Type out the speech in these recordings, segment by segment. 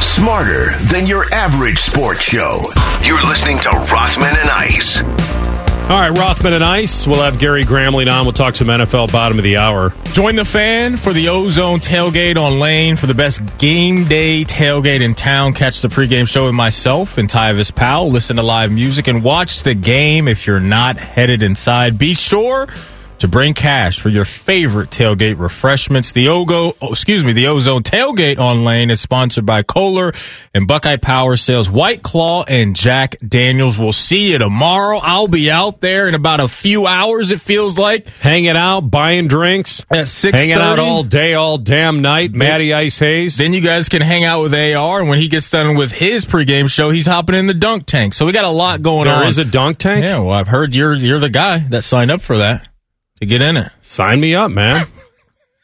Smarter than your average sports show. You're listening to Rothman and Ice. All right, Rothman and Ice. We'll have Gary Gramling on. We'll talk some NFL bottom of the hour. Join the fan for the Ozone Tailgate on Lane for the best game day tailgate in town. Catch the pregame show with myself and Tyvis Powell. Listen to live music and watch the game if you're not headed inside. Be sure to bring cash for your favorite tailgate refreshments. The Ozone Tailgate on Lane is sponsored by Kohler and Buckeye Power Sales, White Claw, and Jack Daniels. We'll see you tomorrow. I'll be out there in about a few hours, it feels like. Hanging out, buying drinks. At 6:30. Hanging out all day, all damn night. Matty Ice Hayes. Then you guys can hang out with AR, and when he gets done with his pregame show, he's hopping in the dunk tank. So we got a lot going on. There is a dunk tank? Yeah, well, I've heard you're the guy that signed up for that. To get in it. Sign me up, man.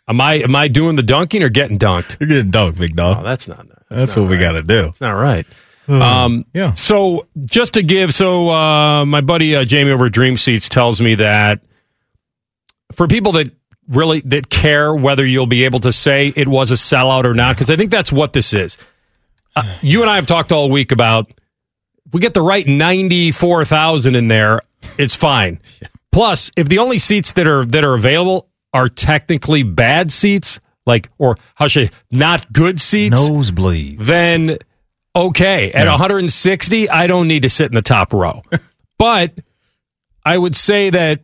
Am I doing the dunking or getting dunked? You're getting dunked, big dog. No, that's not what we got to do. It's not right. Yeah. So just to give, my buddy Jamie over at Dream Seats tells me that for people that really that care whether you'll be able to say it was a sellout or not, because I think that's what this is. You and I have talked all week about if we get the right 94,000 in there, it's fine. Yeah. Plus, if the only seats that are available are technically bad seats, not good seats, nosebleeds, then okay. Yeah. At 160, I don't need to sit in the top row. But I would say that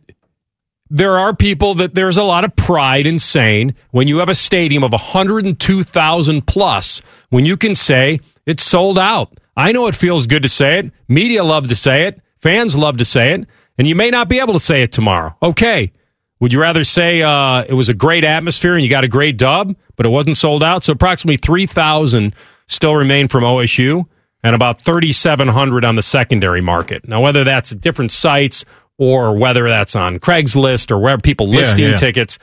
there are people that there's a lot of pride in saying when you have a stadium of 102,000 plus, when you can say it's sold out. I know it feels good to say it. Media love to say it. Fans love to say it. And you may not be able to say it tomorrow. Okay. Would you rather say it was a great atmosphere and you got a great dub, but it wasn't sold out? So approximately 3,000 still remain from OSU and about 3,700 on the secondary market. Now, whether that's at different sites or whether that's on Craigslist or where people listing tickets.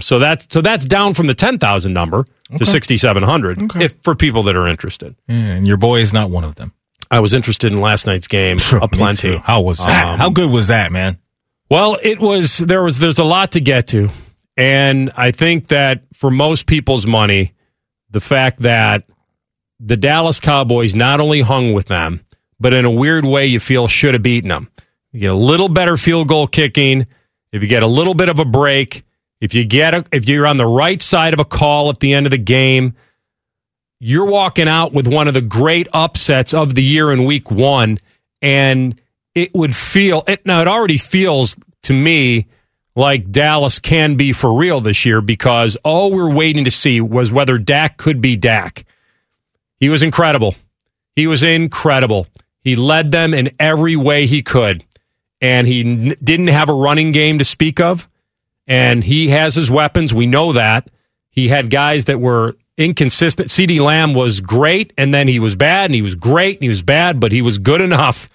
So that's down from the 10,000 number to 6,700 if for people that are interested. And your boy is not one of them. I was interested in last night's game aplenty. How was that? How good was that, man? Well, there's a lot to get to. And I think that for most people's money, the fact that the Dallas Cowboys not only hung with them, but in a weird way you feel should have beaten them. You get a little better field goal kicking, if you get a little bit of a break, if you're on the right side of a call at the end of the game, you're walking out with one of the great upsets of the year in week one, and it already feels to me like Dallas can be for real this year because all we're waiting to see was whether Dak could be Dak. He was incredible. He led them in every way he could, and he didn't have a running game to speak of, and he has his weapons. We know that. He had guys that were inconsistent. CeeDee Lamb was great, and then he was bad, and he was great, and he was bad, but he was good enough.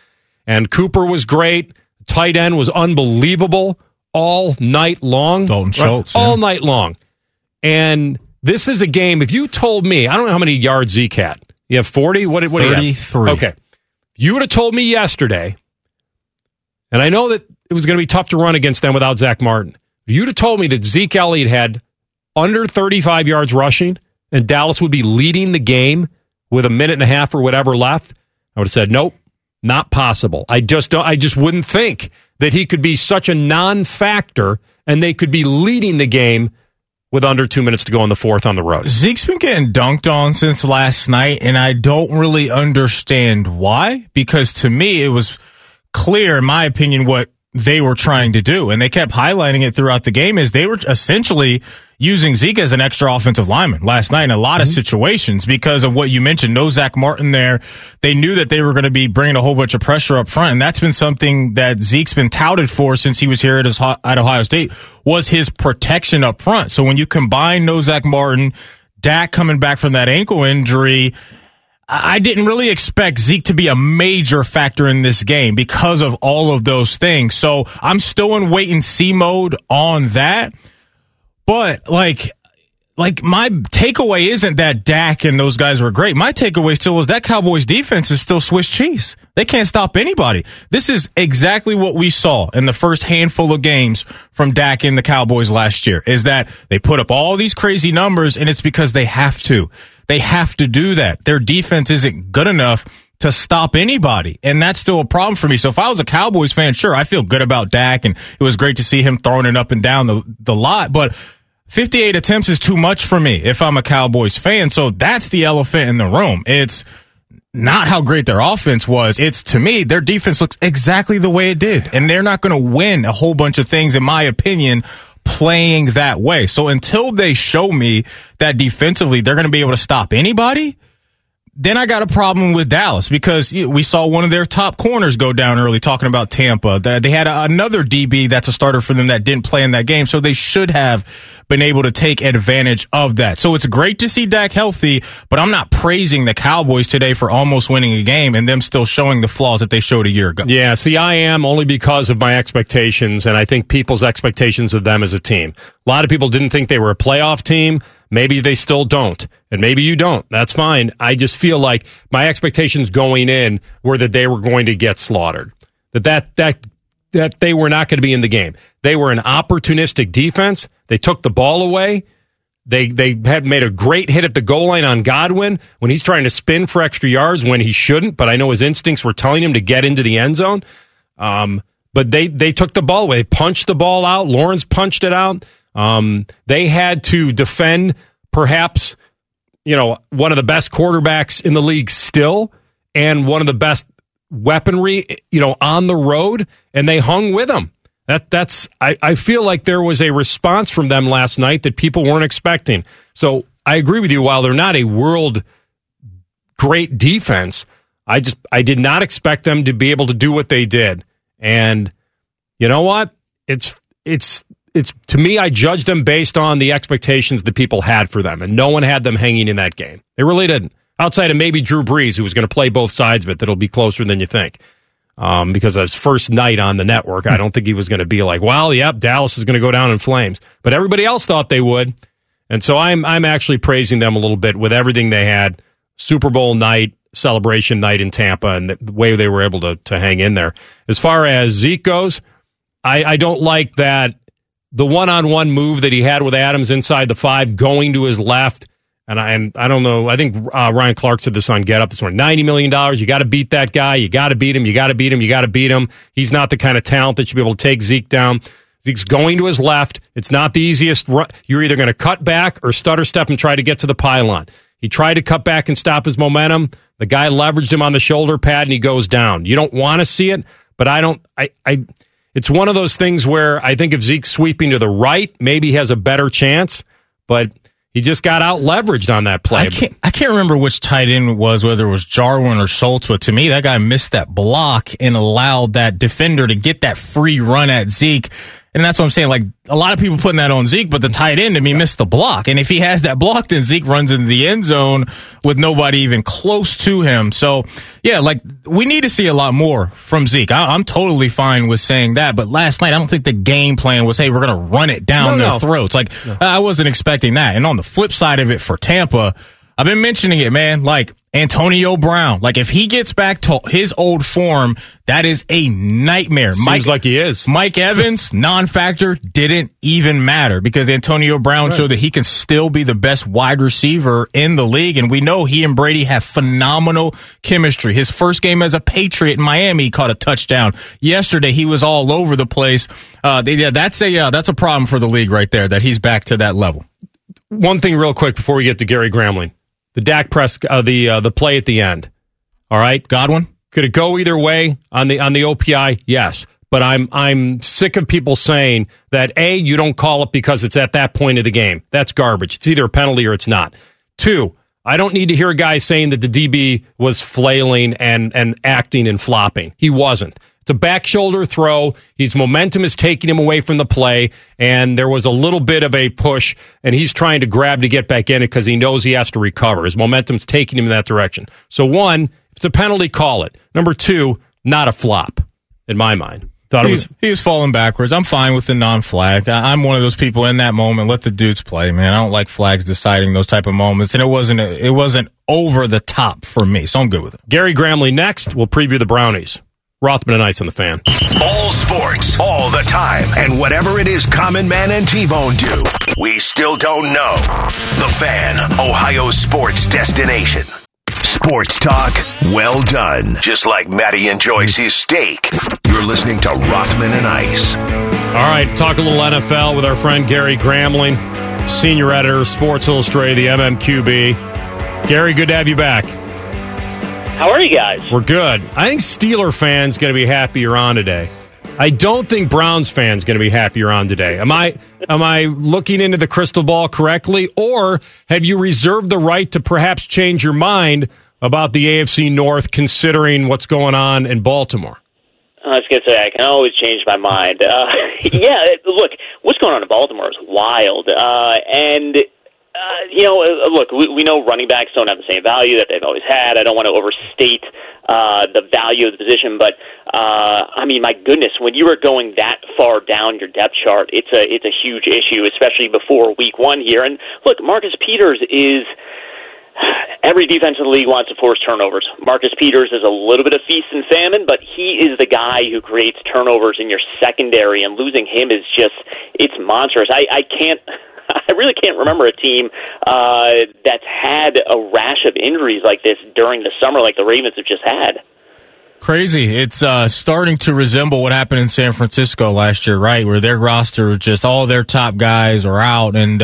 And Cooper was great. Tight end was unbelievable all night long. Dalton Schultz. All night long. And this is a game, if you told me, I don't know how many yards Zeke had. You have 40? What do you have? 33. Okay. You would have told me yesterday, and I know that it was going to be tough to run against them without Zach Martin. If you would have told me that Zeke Elliott had under 35 yards rushing, and Dallas would be leading the game with a minute and a half or whatever left, I would have said, nope, not possible. I just wouldn't think that he could be such a non-factor and they could be leading the game with under 2 minutes to go in the fourth on the road. Zeke's been getting dunked on since last night, and I don't really understand why, because to me it was clear, in my opinion, what they were trying to do, and they kept highlighting it throughout the game, is they were essentially using Zeke as an extra offensive lineman last night in a lot of situations because of what you mentioned. Nozak Martin there, they knew that they were going to be bringing a whole bunch of pressure up front, and that's been something that Zeke's been touted for since he was here at Ohio State, was his protection up front. So when you combine Nozak Martin, Dak coming back from that ankle injury, I didn't really expect Zeke to be a major factor in this game because of all of those things. So I'm still in wait and see mode on that. But like my takeaway isn't that Dak and those guys were great. My takeaway still is that Cowboys defense is still Swiss cheese. They can't stop anybody. This is exactly what we saw in the first handful of games from Dak and the Cowboys last year, is that they put up all these crazy numbers, and it's because they have to. They have to do that. Their defense isn't good enough to stop anybody, and that's still a problem for me. So if I was a Cowboys fan, sure, I feel good about Dak, and it was great to see him throwing it up and down the lot, but 58 attempts is too much for me if I'm a Cowboys fan. So that's the elephant in the room. It's not how great their offense was. It's, to me, their defense looks exactly the way it did, and they're not going to win a whole bunch of things, in my opinion, playing that way. So until they show me that defensively they're going to be able to stop anybody, then I got a problem with Dallas, because we saw one of their top corners go down early, talking about Tampa. They had another DB that's a starter for them that didn't play in that game, so they should have been able to take advantage of that. So it's great to see Dak healthy, but I'm not praising the Cowboys today for almost winning a game and them still showing the flaws that they showed a year ago. Yeah, see, I am, only because of my expectations, and I think people's expectations of them as a team. A lot of people didn't think they were a playoff team. Maybe they still don't, and maybe you don't. That's fine. I just feel like my expectations going in were that they were going to get slaughtered, that they were not going to be in the game. They were an opportunistic defense. They took the ball away. They had made a great hit at the goal line on Godwin when he's trying to spin for extra yards when he shouldn't, but I know his instincts were telling him to get into the end zone. But they took the ball away. They punched the ball out. Lawrence punched it out. They had to defend perhaps, one of the best quarterbacks in the league still, and one of the best weaponry, on the road, and they hung with them. I feel like there was a response from them last night that people weren't expecting. So I agree with you. While they're not a world great defense, I did not expect them to be able to do what they did. And you know what? It's to me, I judged them based on the expectations that people had for them, and no one had them hanging in that game. They really didn't. Outside of maybe Drew Brees, who was going to play both sides of it, that'll be closer than you think. Because his first night on the network, I don't think he was going to be like, well, yep, Dallas is going to go down in flames. But everybody else thought they would. And so I'm actually praising them a little bit with everything they had. Super Bowl night, celebration night in Tampa, and the way they were able to hang in there. As far as Zeke goes, I don't like that. The one-on-one move that he had with Adams inside the five, going to his left, and I don't know, I think Ryan Clark said this on Get Up this morning, $90 million, you got to beat that guy, you got to beat him, you got to beat him, you got to beat him. He's not the kind of talent that should be able to take Zeke down. Zeke's going to his left. It's not the easiest run. You're either going to cut back or stutter step and try to get to the pylon. He tried to cut back and stop his momentum. The guy leveraged him on the shoulder pad, and he goes down. You don't want to see it, but it's one of those things where I think if Zeke's sweeping to the right, maybe he has a better chance, but he just got out-leveraged on that play. I can't remember which tight end it was, whether it was Jarwin or Schultz, but to me, that guy missed that block and allowed that defender to get that free run at Zeke. And that's what I'm saying. Like, a lot of people putting that on Zeke, but the tight end, to me, missed the block. And if he has that block, then Zeke runs into the end zone with nobody even close to him. So, yeah, we need to see a lot more from Zeke. I'm totally fine with saying that. But last night, I don't think the game plan was, hey, we're going to run it down their throats. I wasn't expecting that. And on the flip side of it for Tampa, I've been mentioning it, man, Antonio Brown. If he gets back to his old form, that is a nightmare. Seems like he is. Mike Evans, non-factor, didn't even matter, because Antonio Brown showed that he can still be the best wide receiver in the league, and we know he and Brady have phenomenal chemistry. His first game as a Patriot in Miami, he caught a touchdown. Yesterday, he was all over the place. That's a problem for the league right there, that he's back to that level. One thing real quick before we get to Gary Gramling. The Dak Prescott, the play at the end, all right? Godwin? Could it go either way on the OPI? Yes, but I'm sick of people saying that, A, you don't call it because it's at that point of the game. That's garbage. It's either a penalty or it's not. 2, I don't need to hear a guy saying that the DB was flailing and acting and flopping. He wasn't. It's a back shoulder throw. His momentum is taking him away from the play, and there was a little bit of a push, and he's trying to grab to get back in it because he knows he has to recover. His momentum's taking him in that direction. So one, if it's a penalty, call it. Number two, not a flop, in my mind. He was falling backwards. I'm fine with the non-flag. I'm one of those people in that moment. Let the dudes play, man. I don't like flags deciding those type of moments, and it wasn't over the top for me, so I'm good with it. Gary Gramling next. We'll preview the Brownies. Rothman and Ice on the Fan. All sports, all the time, and whatever it is Common Man and T-Bone do, we still don't know. The Fan, Ohio's sports destination. Sports talk, well done. Just like Matty enjoys his steak. You're listening to Rothman and Ice. All right, talk a little NFL with our friend Gary Gramling, senior editor of Sports Illustrated, the MMQB. Gary, good to have you back. How are you guys? We're good. I think Steeler fans going to be happy you're on today. I don't think Browns fans going to be happy you're on today. Am I looking into the crystal ball correctly, or have you reserved the right to perhaps change your mind about the AFC North considering what's going on in Baltimore? I was going to say, I can always change my mind. Yeah, look, what's going on in Baltimore is wild. Look, we know running backs don't have the same value that they've always had. I don't want to overstate the value of the position, but I mean, my goodness, when you are going that far down your depth chart, it's a huge issue, especially before Week 1 here. And look, Marcus Peters is. Every defense in the league wants to force turnovers. Marcus Peters is a little bit of feast and famine, but he is the guy who creates turnovers in your secondary, and losing him is just, it's monstrous. I really can't remember a team that's had a rash of injuries like this during the summer like the Ravens have just had. Crazy. It's starting to resemble what happened in San Francisco last year, right, where their roster was just all their top guys are out. And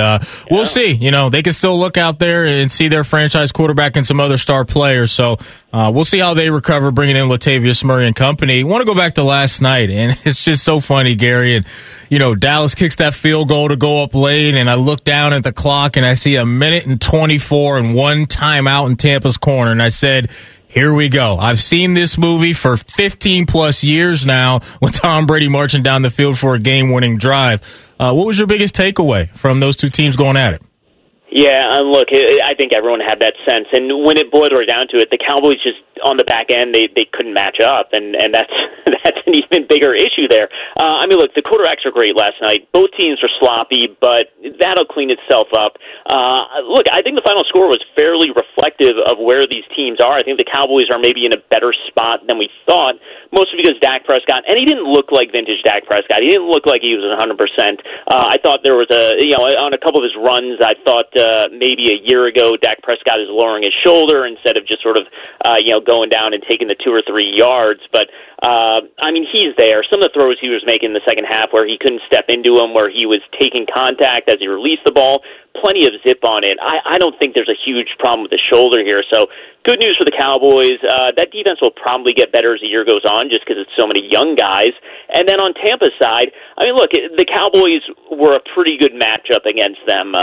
We'll see. You know, they can still look out there and see their franchise quarterback and some other star players. So we'll see how they recover, bringing in Latavius Murray and company. I want to go back to last night, and it's just so funny, Gary. And, you know, Dallas kicks that field goal to go up late, and I look down at the clock, and I see 1:24 and one timeout in Tampa's corner. And I said, here we go. I've seen this movie for 15-plus years now with Tom Brady marching down the field for a game-winning drive. What was your biggest takeaway from those two teams going at it? Yeah, look, I think everyone had that sense. And when it boiled right down to it, the Cowboys just, on the back end, they couldn't match up. And that's an even bigger issue there. Look, the quarterbacks were great last night. Both teams were sloppy, but that'll clean itself up. Look, I think the final score was fairly reflective of where these teams are. I think the Cowboys are maybe in a better spot than we thought, mostly because Dak Prescott, and he didn't look like vintage Dak Prescott. He didn't look like he was 100%. I thought there was on a couple of his runs, I thought maybe a year ago, Dak Prescott is lowering his shoulder instead of just sort of, going down and taking the 2 or 3 yards. But, he's there. Some of the throws he was making in the second half where he couldn't step into him, where he was taking contact as he released the ball, plenty of zip on it. I don't think there's a huge problem with the shoulder here. So good news for the Cowboys. That defense will probably get better as the year goes on just because it's so many young guys. And then on Tampa's side, look, the Cowboys were a pretty good matchup against them.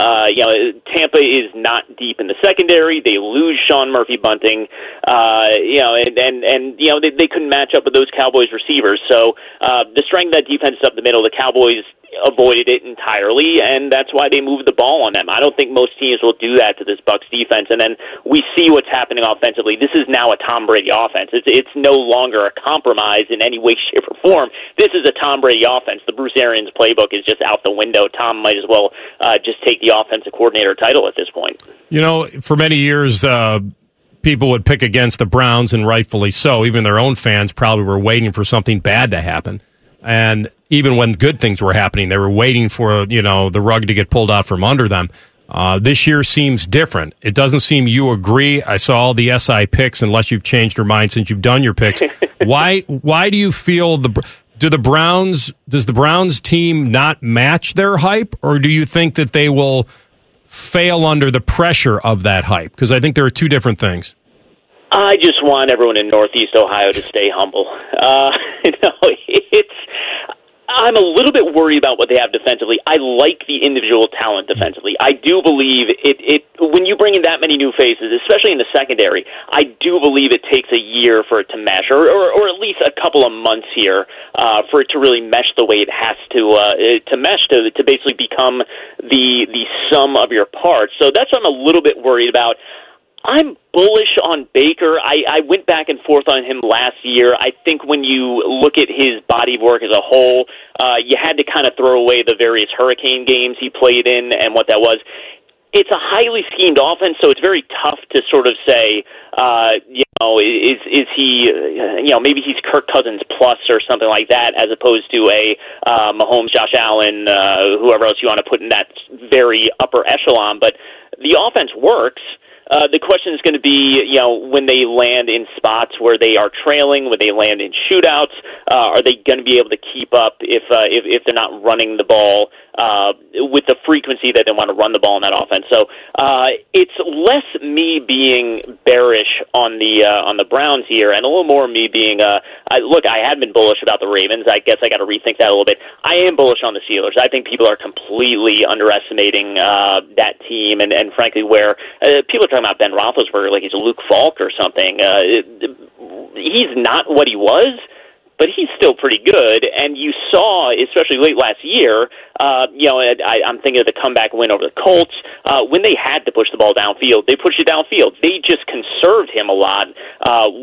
Tampa is not deep in the secondary. They lose Sean Murphy Bunting. They couldn't match up with those Cowboys receivers. So the strength of that defense is up the middle. The Cowboys avoided it entirely, and that's why they moved the ball on them. I don't think most teams will do that to this Bucs defense. And then we see what's happening offensively. This is now a Tom Brady offense. It's no longer a compromise in any way, shape, or form. This is a Tom Brady offense. The Bruce Arians playbook is just out the window. Tom might as well just take the offensive coordinator title at this point. You know, for many years, people would pick against the Browns, and rightfully so. Even their own fans probably were waiting for something bad to happen. And even when good things were happening, they were waiting for, the rug to get pulled out from under them. This year seems different. It doesn't seem you agree. I saw all the SI picks, unless you've changed your mind since you've done your picks. Why do you feel does the Browns team not match their hype, or do you think that they will fail under the pressure of that hype? Because I think there are two different things. I just want everyone in Northeast Ohio to stay humble. I'm a little bit worried about what they have defensively. I like the individual talent defensively. I do believe it when you bring in that many new faces, especially in the secondary, I do believe it takes a year for it to mesh, or at least a couple of months here for it to really mesh the way it has to mesh to basically become the sum of your parts. So that's what I'm a little bit worried about. I'm bullish on Baker. I went back and forth on him last year. I think when you look at his body of work as a whole, you had to kind of throw away the various hurricane games he played in and what that was. It's a highly schemed offense, so it's very tough to sort of say, is he, maybe he's Kirk Cousins plus or something like that, as opposed to a Mahomes, Josh Allen, whoever else you want to put in that very upper echelon. But the offense works. The question is going to be, when they land in spots where they are trailing, when they land in shootouts, are they going to be able to keep up if they're not running the ball with the frequency that they want to run the ball in that offense? So it's less me being bearish on the Browns here, and a little more me being I have been bullish about the Ravens. I guess I got to rethink that a little bit. I am bullish on the Steelers. I think people are completely underestimating that team, and frankly, where people are talking about Ben Roethlisberger like he's a Luke Falk or something. He's not what he was, but he's still pretty good. And you saw, especially late last year, I'm thinking of the comeback win over the Colts. When they had to push the ball downfield, they pushed it downfield. They just conserved him a lot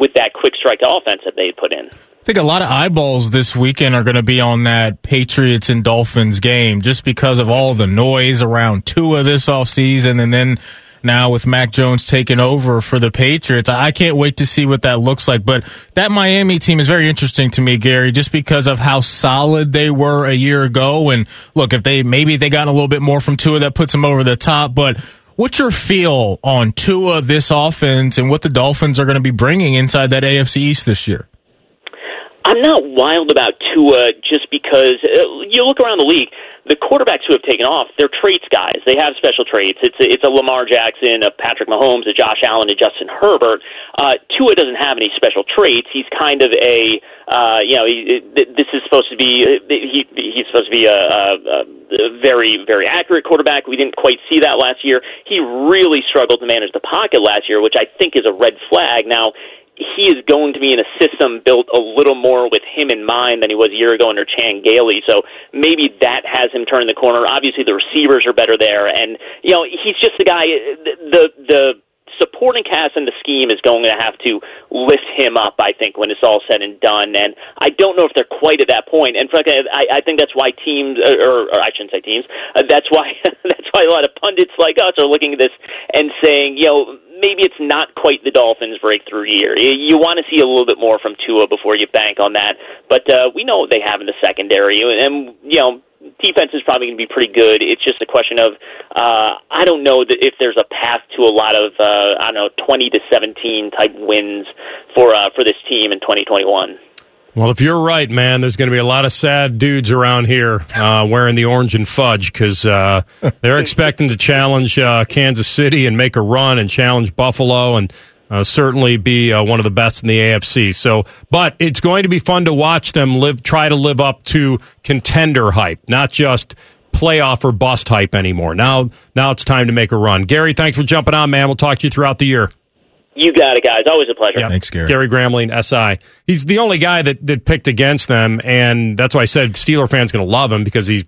with that quick strike offense that they put in. I think a lot of eyeballs this weekend are going to be on that Patriots and Dolphins game just because of all the noise around Tua this offseason, and then now with Mac Jones taking over for the Patriots. I can't wait to see what that looks like. But that Miami team is very interesting to me, Gary, just because of how solid they were a year ago. And look, if they got a little bit more from Tua, that puts them over the top. But what's your feel on Tua, this offense, and what the Dolphins are going to be bringing inside that AFC East this year? I'm not wild about Tua just because you look around the league. The quarterbacks who have taken off, they're traits guys. They have special traits. It's a Lamar Jackson, a Patrick Mahomes, a Josh Allen, a Justin Herbert. Tua doesn't have any special traits. He's kind of a this is supposed to be he's supposed to be a very, very accurate quarterback. We didn't quite see that last year. He really struggled to manage the pocket last year, which I think is a red flag. Now, he is going to be in a system built a little more with him in mind than he was a year ago under Chan Gailey, so maybe that has him turning the corner. Obviously, the receivers are better there, and he's just the guy. The supporting cast and the scheme is going to have to lift him up, I think, when it's all said and done. And I don't know if they're quite at that point. And frankly, I think that's why teams, or I shouldn't say teams, that's why a lot of pundits like us are looking at this and saying, maybe it's not quite the Dolphins' breakthrough year. You want to see a little bit more from Tua before you bank on that. But we know what they have in the secondary, and defense is probably going to be pretty good. It's just a question of I don't know that if there's a path to a lot of 20-17 type wins for this team in 2021. Well, if you're right, man, there's going to be a lot of sad dudes around here wearing the orange and fudge because they're expecting to challenge Kansas City and make a run and challenge Buffalo and certainly be one of the best in the AFC. So, but it's going to be fun to watch them try to live up to contender hype, not just playoff or bust hype anymore. Now it's time to make a run. Gary, thanks for jumping on, man. We'll talk to you throughout the year. You got it, guys. Always a pleasure. Yeah. Thanks, Gary. Gary Gramling, SI. He's the only guy that picked against them, and that's why I said Steeler fans going to love him because he's...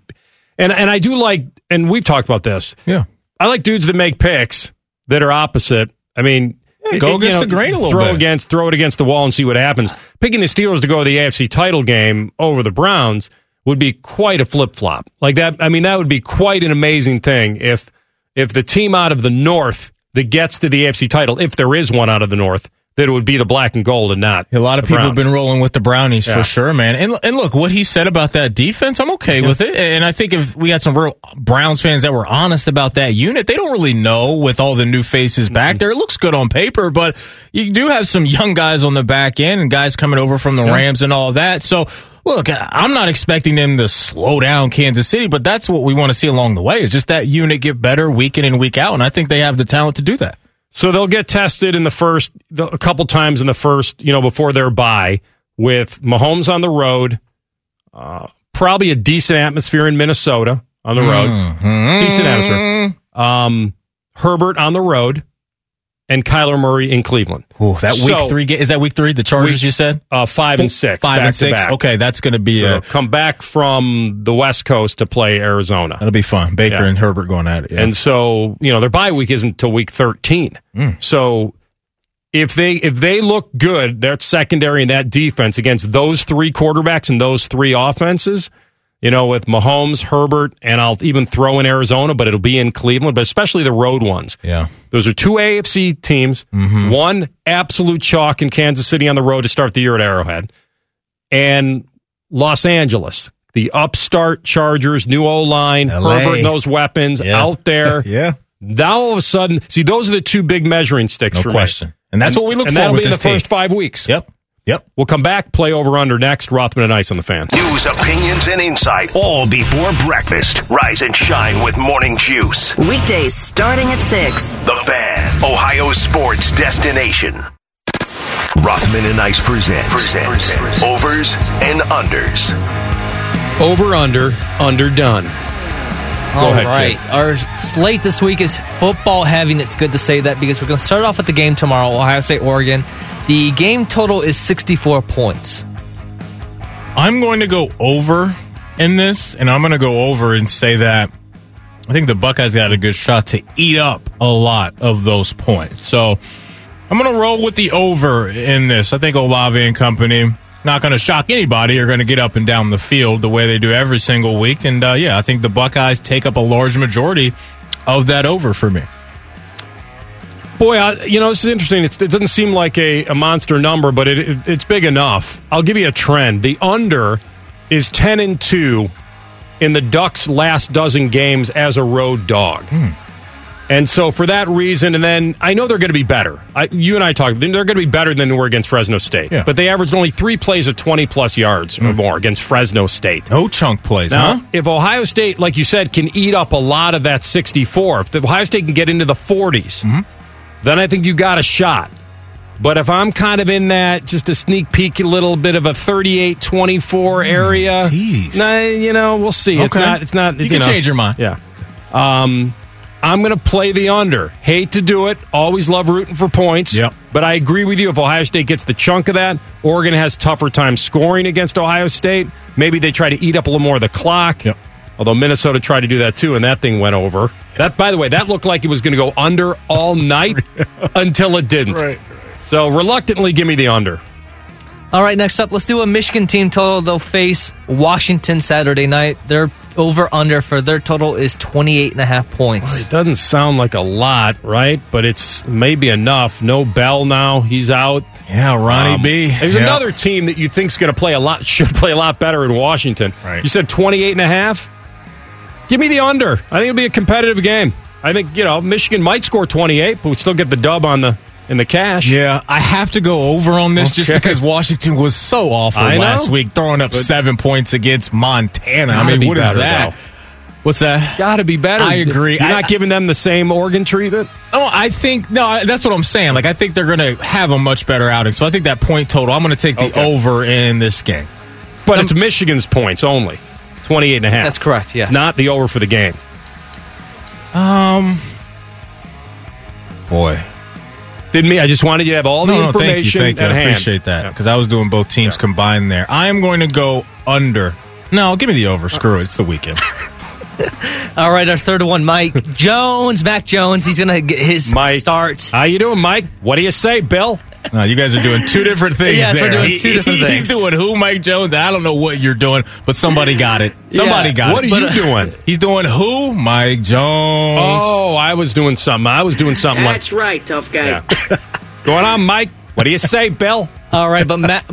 And I do like... And we've talked about this. Yeah. I like dudes that make picks that are opposite. I mean... Yeah, go against the grain a little bit. Throw it against the wall and see what happens. Picking the Steelers to go to the AFC title game over the Browns would be quite a flip-flop. Like that... I mean, that would be quite an amazing thing if the team out of the North... that gets to the AFC title, if there is one out of the North, that it would be the black and gold and not a lot of people Browns. Have been rolling with the Brownies for sure, man. And look, what he said about that defense, I'm okay with it. And I think if we had some real Browns fans that were honest about that unit, they don't really know with all the new faces back there. It looks good on paper, but you do have some young guys on the back end and guys coming over from the Rams and all that. So, look, I'm not expecting them to slow down Kansas City, but that's what we want to see along the way. It's just that unit get better week in and week out, and I think they have the talent to do that. So they'll get tested a couple times in the first, before their bye, with Mahomes on the road, probably a decent atmosphere in Minnesota on the road. Mm-hmm. Decent atmosphere. Herbert on the road. And Kyler Murray in Cleveland. Ooh, that week 3 game. Is that week 3? The Chargers, you said? 5 and 6. 5 and 6. Back. Okay, that's going to be come back from the West Coast to play Arizona. That'll be fun. Baker and Herbert going at it. Yeah. And so, you know, their bye week isn't till week 13. Mm. So if they look good, that secondary and that defense against those 3 quarterbacks and those 3 offenses, you know, with Mahomes, Herbert, and I'll even throw in Arizona, but it'll be in Cleveland, but especially the road ones. Yeah. Those are 2 AFC teams, mm-hmm. one absolute chalk in Kansas City on the road to start the year at Arrowhead, and Los Angeles, the upstart Chargers, new O-line, LA. Herbert and those weapons out there. Yeah. Now all of a sudden, see, those are the 2 big measuring sticks for me. No question. And that's what we look for with this team. And that'll be in the first 5 weeks. Yep. Yep. We'll come back, play over under next. Rothman and Ice on the Fan. News, opinions, and insight, all before breakfast. Rise and shine with Morning Juice. Weekdays starting at 6. The Fan, Ohio sports destination. Rothman and Ice presents Overs and Unders. Over, under, underdone. All right. Kid. Our slate this week is football heavy, and it's good to say that because we're going to start off with the game tomorrow, Ohio State, Oregon. The game total is 64 points. I'm going to go over in this, and I'm going to go over and say that I think the Buckeyes got a good shot to eat up a lot of those points. So I'm going to roll with the over in this. I think Olave and company, not going to shock anybody, are going to get up and down the field the way they do every single week. And, I think the Buckeyes take up a large majority of that over for me. Boy, this is interesting. It doesn't seem like a monster number, but it's big enough. I'll give you a trend. The under is 10-2 in the Ducks' last dozen games as a road dog. Hmm. And so for that reason, and then I know they're going to be better. You and I talked. They're going to be better than they were against Fresno State. Yeah. But they averaged only 3 plays of 20-plus yards or more against Fresno State. No chunk plays, now, huh? If Ohio State, like you said, can eat up a lot of that 64, if Ohio State can get into the 40s, then I think you got a shot. But if I'm kind of in that, just a sneak peek, a little bit of a 38-24 area, we'll see. Okay. It's not. You can change your mind. Yeah. I'm going to play the under. Hate to do it. Always love rooting for points. Yep. But I agree with you. If Ohio State gets the chunk of that, Oregon has tougher time scoring against Ohio State. Maybe they try to eat up a little more of the clock. Yep. Although Minnesota tried to do that, too, and that thing went over. That, by the way, that looked like it was going to go under all night until it didn't. Right. So, reluctantly, give me the under. All right, next up, let's do a Michigan team total. They'll face Washington Saturday night. Their over-under for their total is 28.5 points. Well, it doesn't sound like a lot, right? But it's maybe enough. No Bell now. He's out. Yeah, Ronnie B. There's another team that you think's going to play a lot, should play a lot better in Washington. Right. You said 28.5? Give me the under. I think it'll be a competitive game. I think, Michigan might score 28, but we still get the dub in the cash. Yeah, I have to go over on this just because Washington was so awful last week, throwing up 7 points against Montana. I mean, what is that? Though. What's that? Got to be better. I agree. You're not giving them the same Oregon treatment? Oh, that's what I'm saying. Like, I think they're going to have a much better outing. So I think that point total, I'm going to take the over in this game. But it's Michigan's points only. 28.5. That's correct, yes. It's not the over for the game. Boy. Didn't mean I just wanted you to have all the information thank you. I appreciate that, because I was doing both teams combined there. I am going to go under. No, give me the over. Screw it. It's the weekend. All right, our third one, Mike Jones. Mac Jones, he's going to get his start. How you doing, Mike? What do you say, Bill? No, you guys are doing 2 different things. Yes, we're doing 2 different things. He's doing who, Mike Jones? I don't know what you're doing, but somebody got it. What are you doing? He's doing who, Mike Jones? Oh, I was doing something. That's right, tough guy. Yeah. What's going on, Mike? What do you say, Bill? All right, but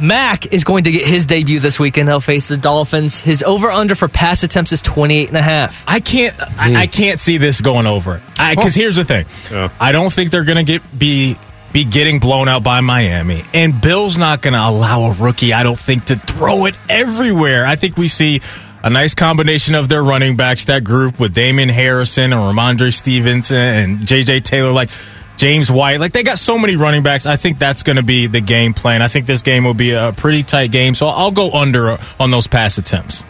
Mac is going to get his debut this weekend. He'll face the Dolphins. His over-under for pass attempts is 28.5. I can't see this going over. Because here's the thing. Yeah. I don't think they're going to be getting blown out by Miami. And Bill's not going to allow a rookie, I don't think, to throw it everywhere. I think we see a nice combination of their running backs, that group with Damon Harrison and Ramondre Stevenson and J.J. Taylor. Like, James White. Like, they got so many running backs. I think that's going to be the game plan. I think this game will be a pretty tight game, so I'll go under on those pass attempts.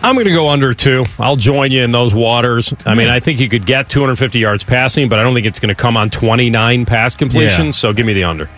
I'm going to go under, too. I'll join you in those waters. I mean, I think you could get 250 yards passing, but I don't think it's going to come on 29 pass completions, so give me the under.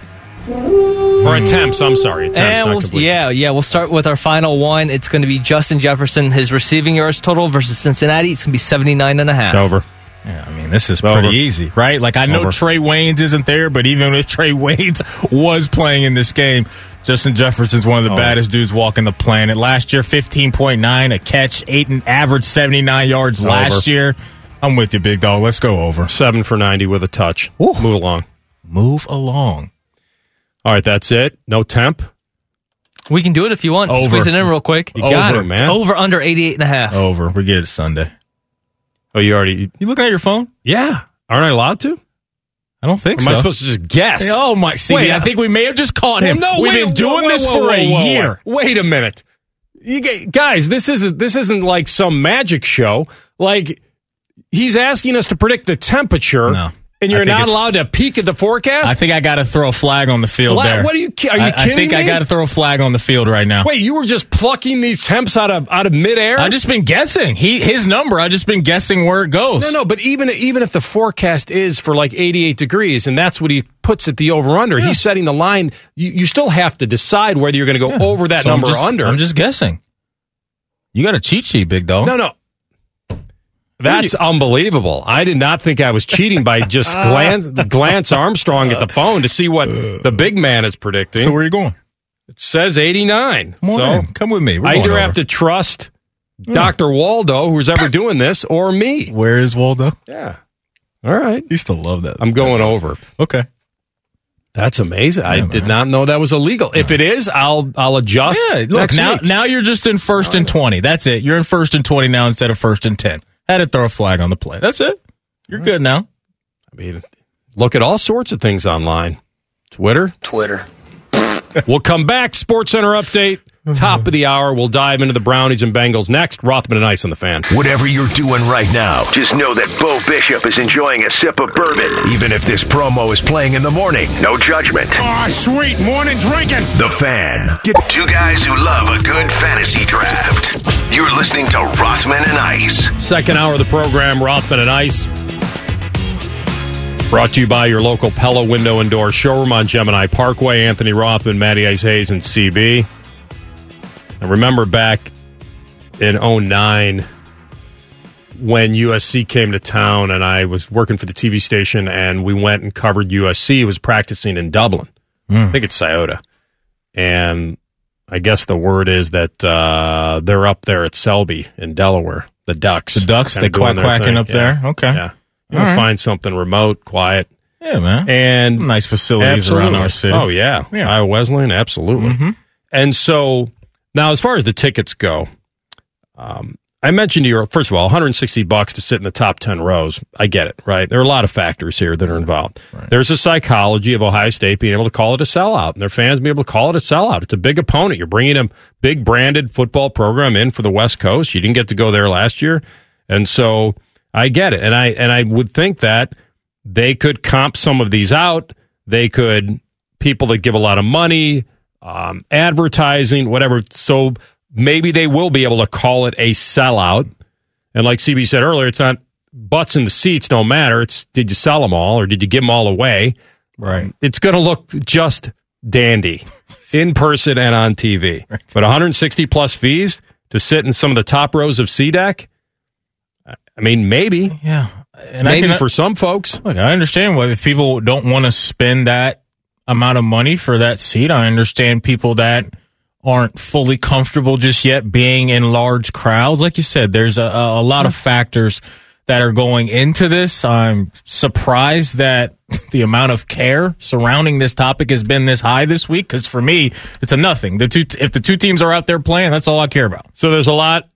Or attempts, I'm sorry. Attempts, not completions. Yeah, we'll start with our final one. It's going to be Justin Jefferson, his receiving yards total versus Cincinnati. It's going to be 79.5. Over. Yeah, I mean, this is pretty easy, right? Like, I know Trey Waynes isn't there, but even if Trey Waynes was playing in this game, Justin Jefferson's one of the baddest dudes walking the planet. Last year, 15.9, a catch, average 79 yards last year. I'm with you, big dog. Let's go over. 7 for 90 with a touch. Ooh. Move along. All right, that's it. No temp. We can do it if you want. Over. Squeeze it in real quick. You got it, man. It's over under 88.5. Over. We get it Sunday. Oh, you looking at your phone? Yeah. Aren't I allowed to? I don't think so. Am I supposed to just guess? Hey, oh, my. See, wait, I think we may have just caught him. No, we've been doing this for a year. Wait a minute. Guys, this isn't like some magic show. Like, he's asking us to predict the temperature. No. And you're not allowed to peek at the forecast? I think I got to throw a flag on the field there. What are you kidding me? I think I got to throw a flag on the field right now. Wait, you were just plucking these temps out of midair? I've just been guessing. His number, I've just been guessing where it goes. No, but even if the forecast is for like 88 degrees, and that's what he puts at the over-under, he's setting the line. You still have to decide whether you're going to go over that number or under. I'm just guessing. You got a cheat sheet, big dog. No. That's unbelievable. I did not think I was cheating by just glance Armstrong at the phone to see what the big man is predicting. So where are you going? It says 89. Come with me. I either have to trust Dr. Waldo, who's ever doing this, or me. Where is Waldo? Yeah. All right. You still love that. I'm going over. Okay. That's amazing. Yeah, I did not know that was illegal. No. If it is, I'll adjust. Yeah, look, now you're just in first and 20. That's it. You're in first and 20 now instead of first and 10. Had to throw a flag on the play. That's it. You're good now. I mean, look at all sorts of things online. Twitter. We'll come back. SportsCenter update. Top of the hour. We'll dive into the Brownies and Bengals next. Rothman and Ice on the Fan. Whatever you're doing right now, just know that Bo Bishop is enjoying a sip of bourbon, even if this promo is playing in the morning. No judgment. Ah, sweet morning drinking. The Fan. Two guys who love a good fantasy draft. You're listening to Rothman and Ice. Second hour of the program, Rothman and Ice. Brought to you by your local Pella Window and Door showroom on Gemini Parkway. Anthony Rothman, Matty Ice Hayes, and CB. I remember back in 2009 when USC came to town and I was working for the TV station and we went and covered USC. It was practicing in Dublin. I think it's Scioto. And I guess the word is that they're up there at Selby in Delaware, the Ducks. The Ducks, they quacking up there? Okay. Yeah. You can find something remote, quiet. Yeah, man. And some nice facilities around our city. Oh, yeah. Iowa Wesleyan, absolutely. Mm-hmm. And so... Now, as far as the tickets go, I mentioned to you, first of all, $160 to sit in the top 10 rows. I get it, right? There are a lot of factors here that are involved. Right. There's a psychology of Ohio State being able to call it a sellout, and their fans being able to call it a sellout. It's a big opponent. You're bringing a big branded football program in for the West Coast. You didn't get to go there last year, and so I get it. And I would think that they could comp some of these out. They could, people that give a lot of money, advertising, whatever. So maybe they will be able to call it a sellout. And like CB said earlier, it's not butts in the seats don't matter. It's did you sell them all or did you give them all away? Right. It's going to look just dandy in person and on TV. Right. But 160 plus fees to sit in some of the top rows of CDEC? I mean, maybe. Yeah. And maybe for some folks. Look, I understand why if people don't want to spend that amount of money for that seat. I understand people that aren't fully comfortable just yet being in large crowds. Like you said, there's a lot of factors that are going into this. I'm surprised that the amount of care surrounding this topic has been this high this week, because for me, it's a nothing. If the two teams are out there playing, that's all I care about. So there's a lot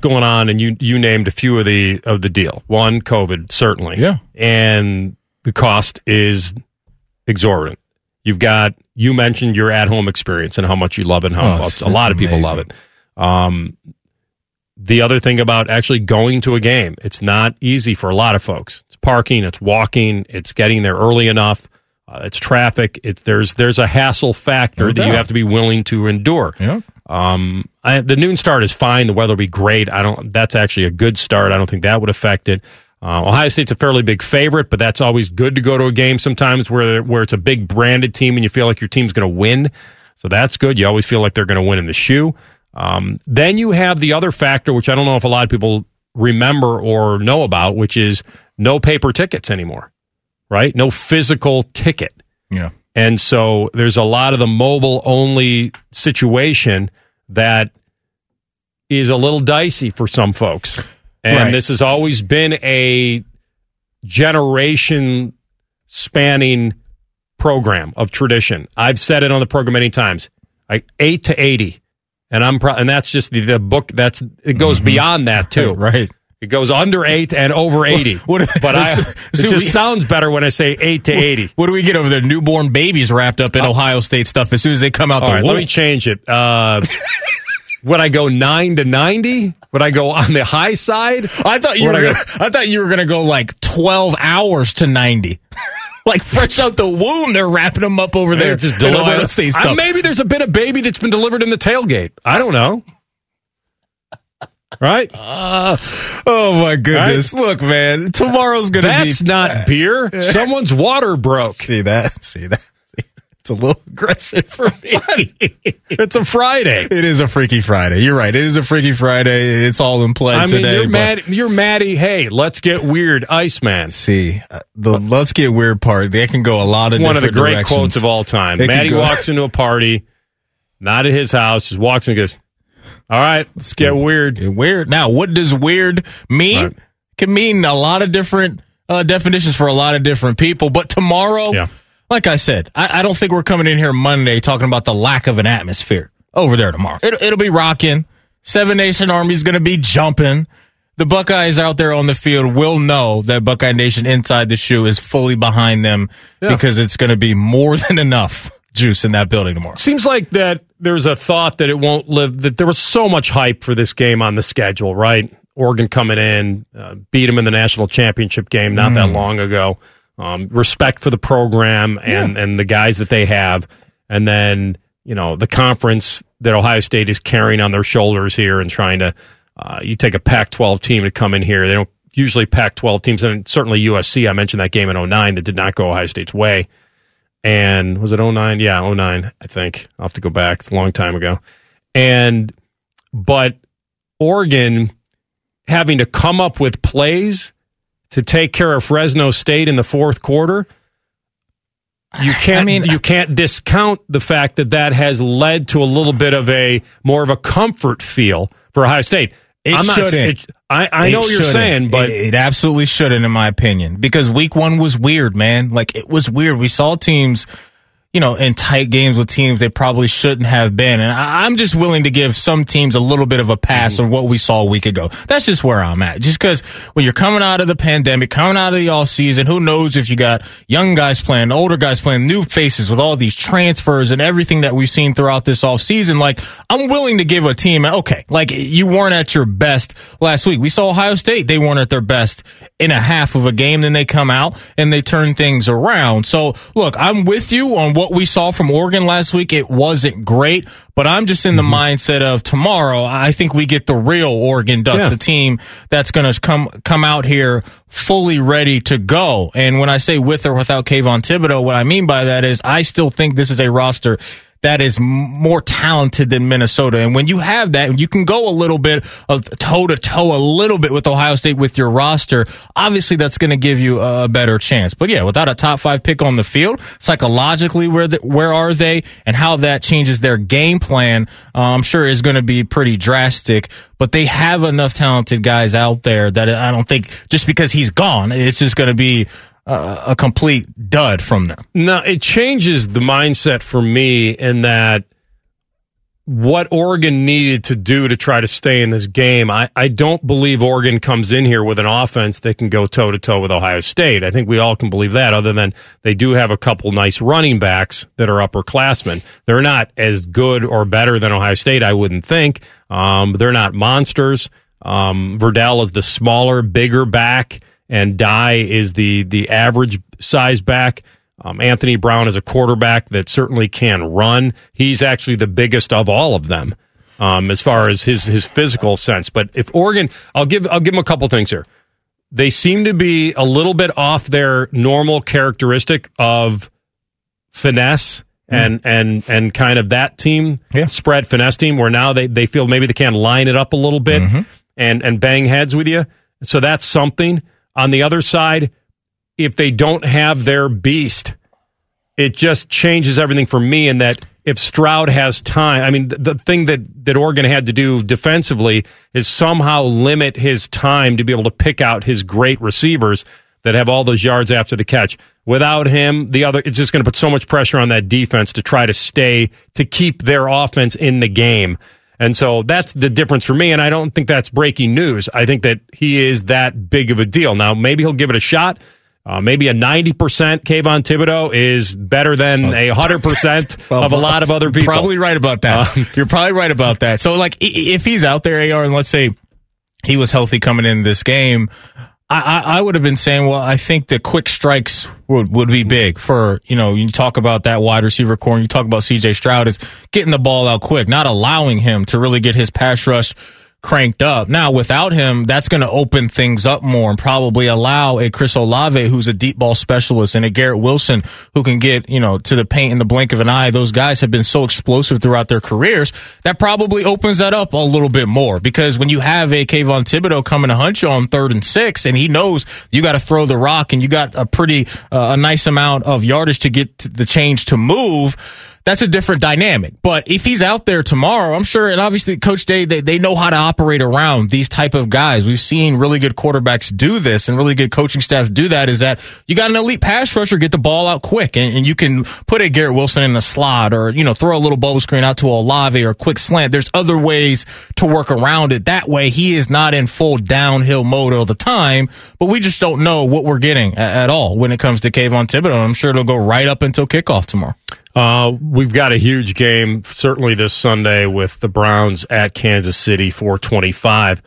going on, and you named a few of the deal. One, COVID, certainly. Yeah. And the cost is exorbitant. You've got, you mentioned your at-home experience and how much you love it and how much a lot of people love it. the other thing about actually going to a game, it's not easy for a lot of folks. It's parking, it's walking, it's getting there early enough, it's traffic. There's a hassle factor that you have to be willing to endure. Yeah. The noon start is fine. The weather will be great. That's actually a good start. I don't think that would affect it. Ohio State's a fairly big favorite, but that's always good to go to a game sometimes where it's a big branded team and you feel like your team's going to win. So that's good. You always feel like they're going to win in the shoe. Then you have the other factor, which I don't know if a lot of people remember or know about, which is no paper tickets anymore, right? No physical ticket. Yeah. And so there's a lot of the mobile-only situation that is a little dicey for some folks. And this has always been a generation-spanning program of tradition. I've said it on the program many times, like 8 to 80. And and that's just the book. It goes beyond that, too. Right. It goes under 8 and over 80. Sounds better when I say 8 to 80. What do we get over there? Newborn babies wrapped up in Ohio State stuff as soon as they come out the womb. Let me change it. Would I go 9 to 90? Would I go on the high side? I thought you were going to go like 12 hours to 90. Like fresh out the womb, they're wrapping them up over there. Just delivered State stuff. Maybe there's a bit of baby that's been delivered in the tailgate. I don't know. Right? Oh, my goodness. Right? Look, man, tomorrow's going to be... That's not beer. Someone's water broke. See that? It's a little aggressive for me. It's a Friday. It is a Freaky Friday. You're right. It is a Freaky Friday. It's all in play today. You're Maddie. Hey, let's get weird, Iceman. See, the let's get weird part, they can go a lot of different directions. One of the great quotes of all time. Maddie walks into a party, not at his house, just walks in and goes... All right, let's get weird. Let's get weird. Now, what does weird mean? Right. It can mean a lot of different definitions for a lot of different people. But tomorrow, like I said, I don't think we're coming in here Monday talking about the lack of an atmosphere over there tomorrow. It'll be rocking. Seven Nation Army's going to be jumping. The Buckeyes out there on the field will know that Buckeye Nation inside the shoe is fully behind them because it's going to be more than enough juice in that building tomorrow. Seems like that there's a thought that it won't live, that there was so much hype for this game on the schedule, right? Oregon coming in, beat them in the national championship game not that long ago. Respect for the program and the guys that they have. And then, the conference that Ohio State is carrying on their shoulders here and trying to, you take a Pac-12 team to come in here. They don't usually Pac-12 teams, and certainly USC. I mentioned that game in 2009 that did not go Ohio State's way. And was it 2009? Yeah, 2009, I think. I'll have to go back. It's a long time ago. But Oregon having to come up with plays to take care of Fresno State in the fourth quarter, you can't discount the fact that has led to a little bit of more of a comfort feel for Ohio State. It absolutely shouldn't, in my opinion, because week one was weird, man. Like, it was weird. We saw teams, in tight games with teams they probably shouldn't have been. And I'm just willing to give some teams a little bit of a pass on what we saw a week ago. That's just where I'm at. Just because when you're coming out of the pandemic, coming out of the offseason, who knows if you got young guys playing, older guys playing, new faces with all these transfers and everything that we've seen throughout this offseason. Like, I'm willing to give a team, okay, like, you weren't at your best last week. We saw Ohio State. They weren't at their best in a half of a game. Then they come out and they turn things around. So, look, I'm with you on what we saw from Oregon last week. It wasn't great, but I'm just in the mindset of tomorrow. I think we get the real Oregon Ducks, a team that's going to come out here fully ready to go. And when I say with or without Kayvon Thibodeaux, what I mean by that is I still think this is a roster that is more talented than Minnesota. And when you have that, you can go a little bit of toe-to-toe a little bit with Ohio State with your roster. Obviously, that's going to give you a better chance. But, yeah, without a top-five pick on the field, psychologically, where are they and how that changes their game plan, I'm sure is going to be pretty drastic. But they have enough talented guys out there that I don't think just because he's gone, it's just going to be a complete dud from them. No, it changes the mindset for me in that what Oregon needed to do to try to stay in this game, I don't believe Oregon comes in here with an offense that can go toe-to-toe with Ohio State. I think we all can believe that, other than they do have a couple nice running backs that are upperclassmen. They're not as good or better than Ohio State, I wouldn't think. They're not monsters. Verdell is the smaller, bigger back, and Dye is the average size back. Anthony Brown is a quarterback that certainly can run. He's actually the biggest of all of them, as far as his physical sense. But if Oregon, I'll give him a couple things here. They seem to be a little bit off their normal characteristic of finesse and kind of that team, spread finesse team, where now they feel maybe they can line it up a little bit and bang heads with you. So that's something. On the other side, if they don't have their beast, it just changes everything for me in that if Stroud has time, I mean, the thing that Oregon had to do defensively is somehow limit his time to be able to pick out his great receivers that have all those yards after the catch. Without him, it's just going to put so much pressure on that defense to try to keep their offense in the game. And so that's the difference for me, and I don't think that's breaking news. I think that he is that big of a deal. Now, maybe he'll give it a shot. Maybe a 90% Kayvon Thibodeaux is better than a 100% of a lot of other people. Probably right about that. You're probably right about that. So, like, if he's out there, AR, and let's say he was healthy coming into this game, I would have been saying, well, I think the quick strikes would be big for, you talk about that wide receiver core, and you talk about CJ Stroud is getting the ball out quick, not allowing him to really get his pass rush cranked up. Now, without him, that's going to open things up more and probably allow a Chris Olave, who's a deep ball specialist, and a Garrett Wilson, who can get, to the paint in the blink of an eye. Those guys have been so explosive throughout their careers. That probably opens that up a little bit more, because when you have a Kayvon Thibodeaux coming to hunt you on 3rd and 6, and he knows you got to throw the rock and you got a pretty, a nice amount of yardage to get the change to move, that's a different dynamic. But if he's out there tomorrow, I'm sure, and obviously Coach Day, they know how to operate around these type of guys. We've seen really good quarterbacks do this and really good coaching staffs do that, is that you got an elite pass rusher, get the ball out quick, and you can put a Garrett Wilson in the slot, or, throw a little bubble screen out to Olave or a quick slant. There's other ways to work around it. That way he is not in full downhill mode all the time, but we just don't know what we're getting at all when it comes to Kayvon Thibodeaux. I'm sure it'll go right up until kickoff tomorrow. We've got a huge game, certainly this Sunday, with the Browns at Kansas City, 4:25.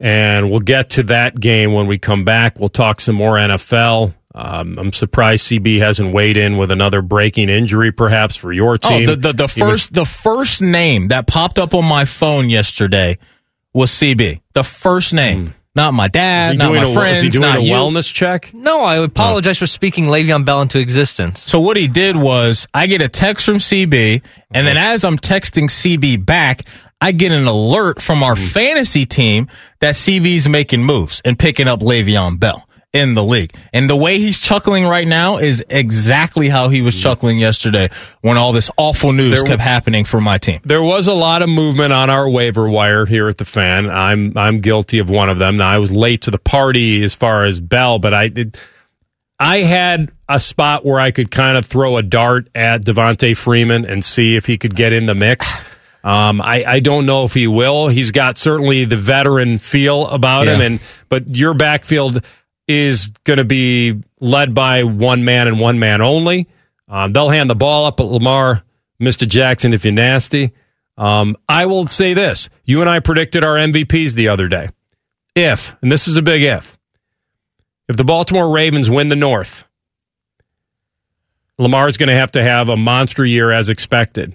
And we'll get to that game when we come back. We'll talk some more NFL. I'm surprised CB hasn't weighed in with another breaking injury, perhaps, for your team. Oh, the first name that popped up on my phone yesterday was CB. The first name. Not my dad, not my friends, not you. Is he doing a wellness check? No, I apologize for speaking Le'Veon Bell into existence. So what he did was, I get a text from CB, and then as I'm texting CB back, I get an alert from our fantasy team that CB's making moves and picking up Le'Veon Bell in the league. And the way he's chuckling right now is exactly how he was chuckling yesterday when all this awful news kept happening for my team. There was a lot of movement on our waiver wire here at the Fan. I'm guilty of one of them. Now, I was late to the party as far as Bell, but I had a spot where I could kind of throw a dart at Devontae Freeman and see if he could get in the mix. I don't know if he will. He's got certainly the veteran feel about him, but your backfield is going to be led by one man and one man only. They'll hand the ball up at Lamar, Mr. Jackson, if you're nasty. I will say this. You and I predicted our MVPs the other day. If, and this is a big if the Baltimore Ravens win the North, Lamar's going to have a monster year as expected.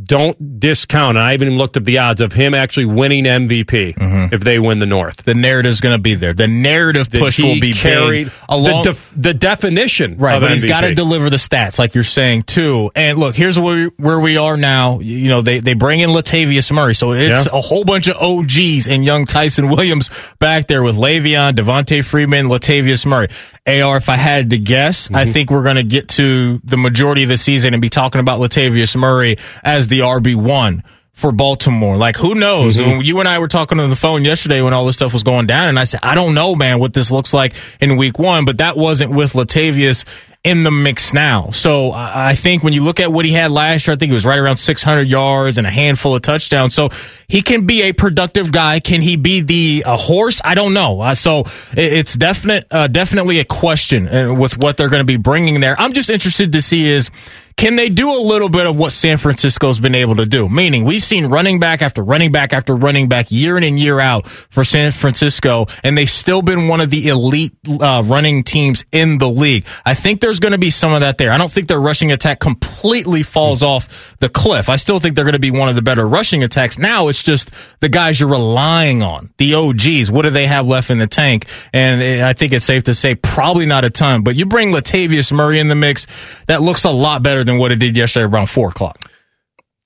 Don't discount, and I even looked up the odds of him actually winning MVP if they win the North. The narrative's going to be there. The narrative push will be carried along the definition, right? But MVP. He's got to deliver the stats, like you're saying too. And look, here's where we are now. They bring in Latavius Murray, so it's a whole bunch of OGs and young Tyson Williams back there with Le'Veon, Devontae Freeman, Latavius Murray. AR, if I had to guess, I think we're going to get to the majority of the season and be talking about Latavius Murray as the RB1 for Baltimore. Like, who knows? When you and I were talking on the phone yesterday when all this stuff was going down, and I said, I don't know, man, what this looks like in week 1, but that wasn't with Latavius in the mix now. So I think when you look at what he had last year, I think he was right around 600 yards and a handful of touchdowns. So he can be a productive guy. Can he be a horse? I don't know. So it's definitely a question with what they're going to be bringing there. I'm just interested to see is, Can they do a little bit of what San Francisco's been able to do? Meaning, we've seen running back after running back after running back year in and year out for San Francisco, and they've still been one of the elite running teams in the league. I think there's going to be some of that there. I don't think their rushing attack completely falls off the cliff. I still think they're going to be one of the better rushing attacks. Now it's just the guys you're relying on, the OGs. What do they have left in the tank? And I think it's safe to say probably not a ton, but you bring Latavius Murray in the mix, that looks a lot better than what it did yesterday around 4 o'clock.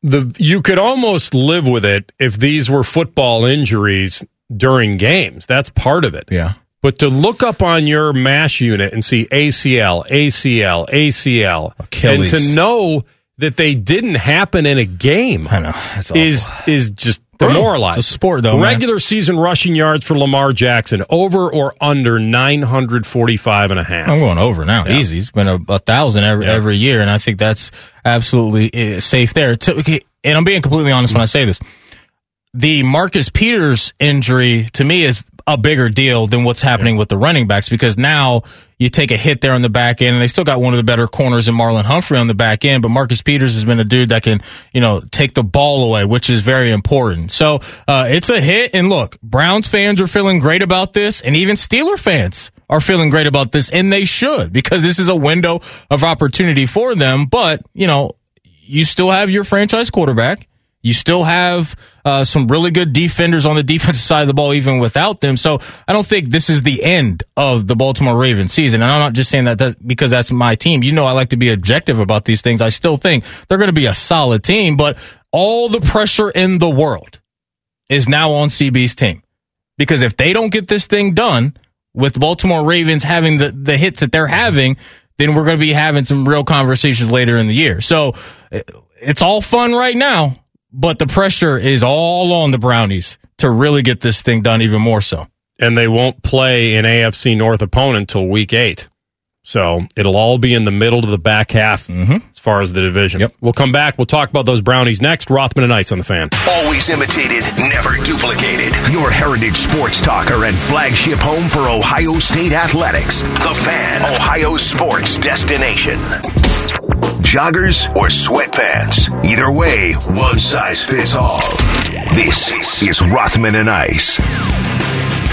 You could almost live with it if these were football injuries during games. That's part of it. Yeah. But to look up on your MASH unit and see ACL, ACL, ACL, Achilles, and to know that they didn't happen in a game, I know, that's is just demoralizing. It's a sport, though. Regular season rushing yards for Lamar Jackson, over or under 945.5. I'm going over now. Yeah. Easy. It's been 1,000 every year, and I think that's absolutely safe there. And I'm being completely honest when I say this. The Marcus Peters injury, to me, is a bigger deal than what's happening with the running backs, because now you take a hit there on the back end, and they still got one of the better corners in Marlon Humphrey on the back end, but Marcus Peters has been a dude that can, take the ball away, which is very important. So it's a hit, and look, Browns fans are feeling great about this, and even Steeler fans are feeling great about this, and they should, because this is a window of opportunity for them. But, you still have your franchise quarterback. You still have some really good defenders on the defensive side of the ball, even without them. So I don't think this is the end of the Baltimore Ravens season. And I'm not just saying that because that's my team. I like to be objective about these things. I still think they're going to be a solid team, but all the pressure in the world is now on CB's team. Because if they don't get this thing done with the Baltimore Ravens having the hits that they're having, then we're going to be having some real conversations later in the year. So it's all fun right now, but the pressure is all on the Brownies to really get this thing done, even more so. And they won't play an AFC North opponent till Week 8. So it'll all be in the middle to the back half as far as the division. Yep. We'll come back. We'll talk about those Brownies next. Rothman and Ice on the Fan. Always imitated, never duplicated. Your heritage sports talker and flagship home for Ohio State athletics. The Fan, Ohio's sports destination. Joggers or sweatpants. Either way, one size fits all. This is Rothman and Ice.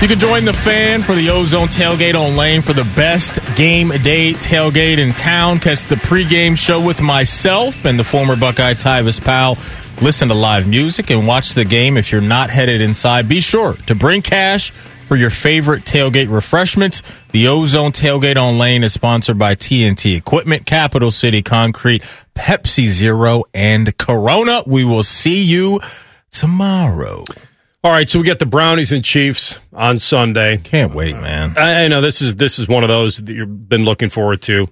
You can join the Fan for the Ozone Tailgate on Lane for the best game day tailgate in town. Catch the pregame show with myself and the former Buckeye Tyvis Powell. Listen to live music and watch the game if you're not headed inside. Be sure to bring cash for your favorite tailgate refreshments. The Ozone Tailgate on Lane is sponsored by TNT Equipment, Capital City Concrete, Pepsi Zero, and Corona. We will see you tomorrow. All right, so we got the Brownies and Chiefs on Sunday. Can't wait, man. I know this is one of those that you've been looking forward to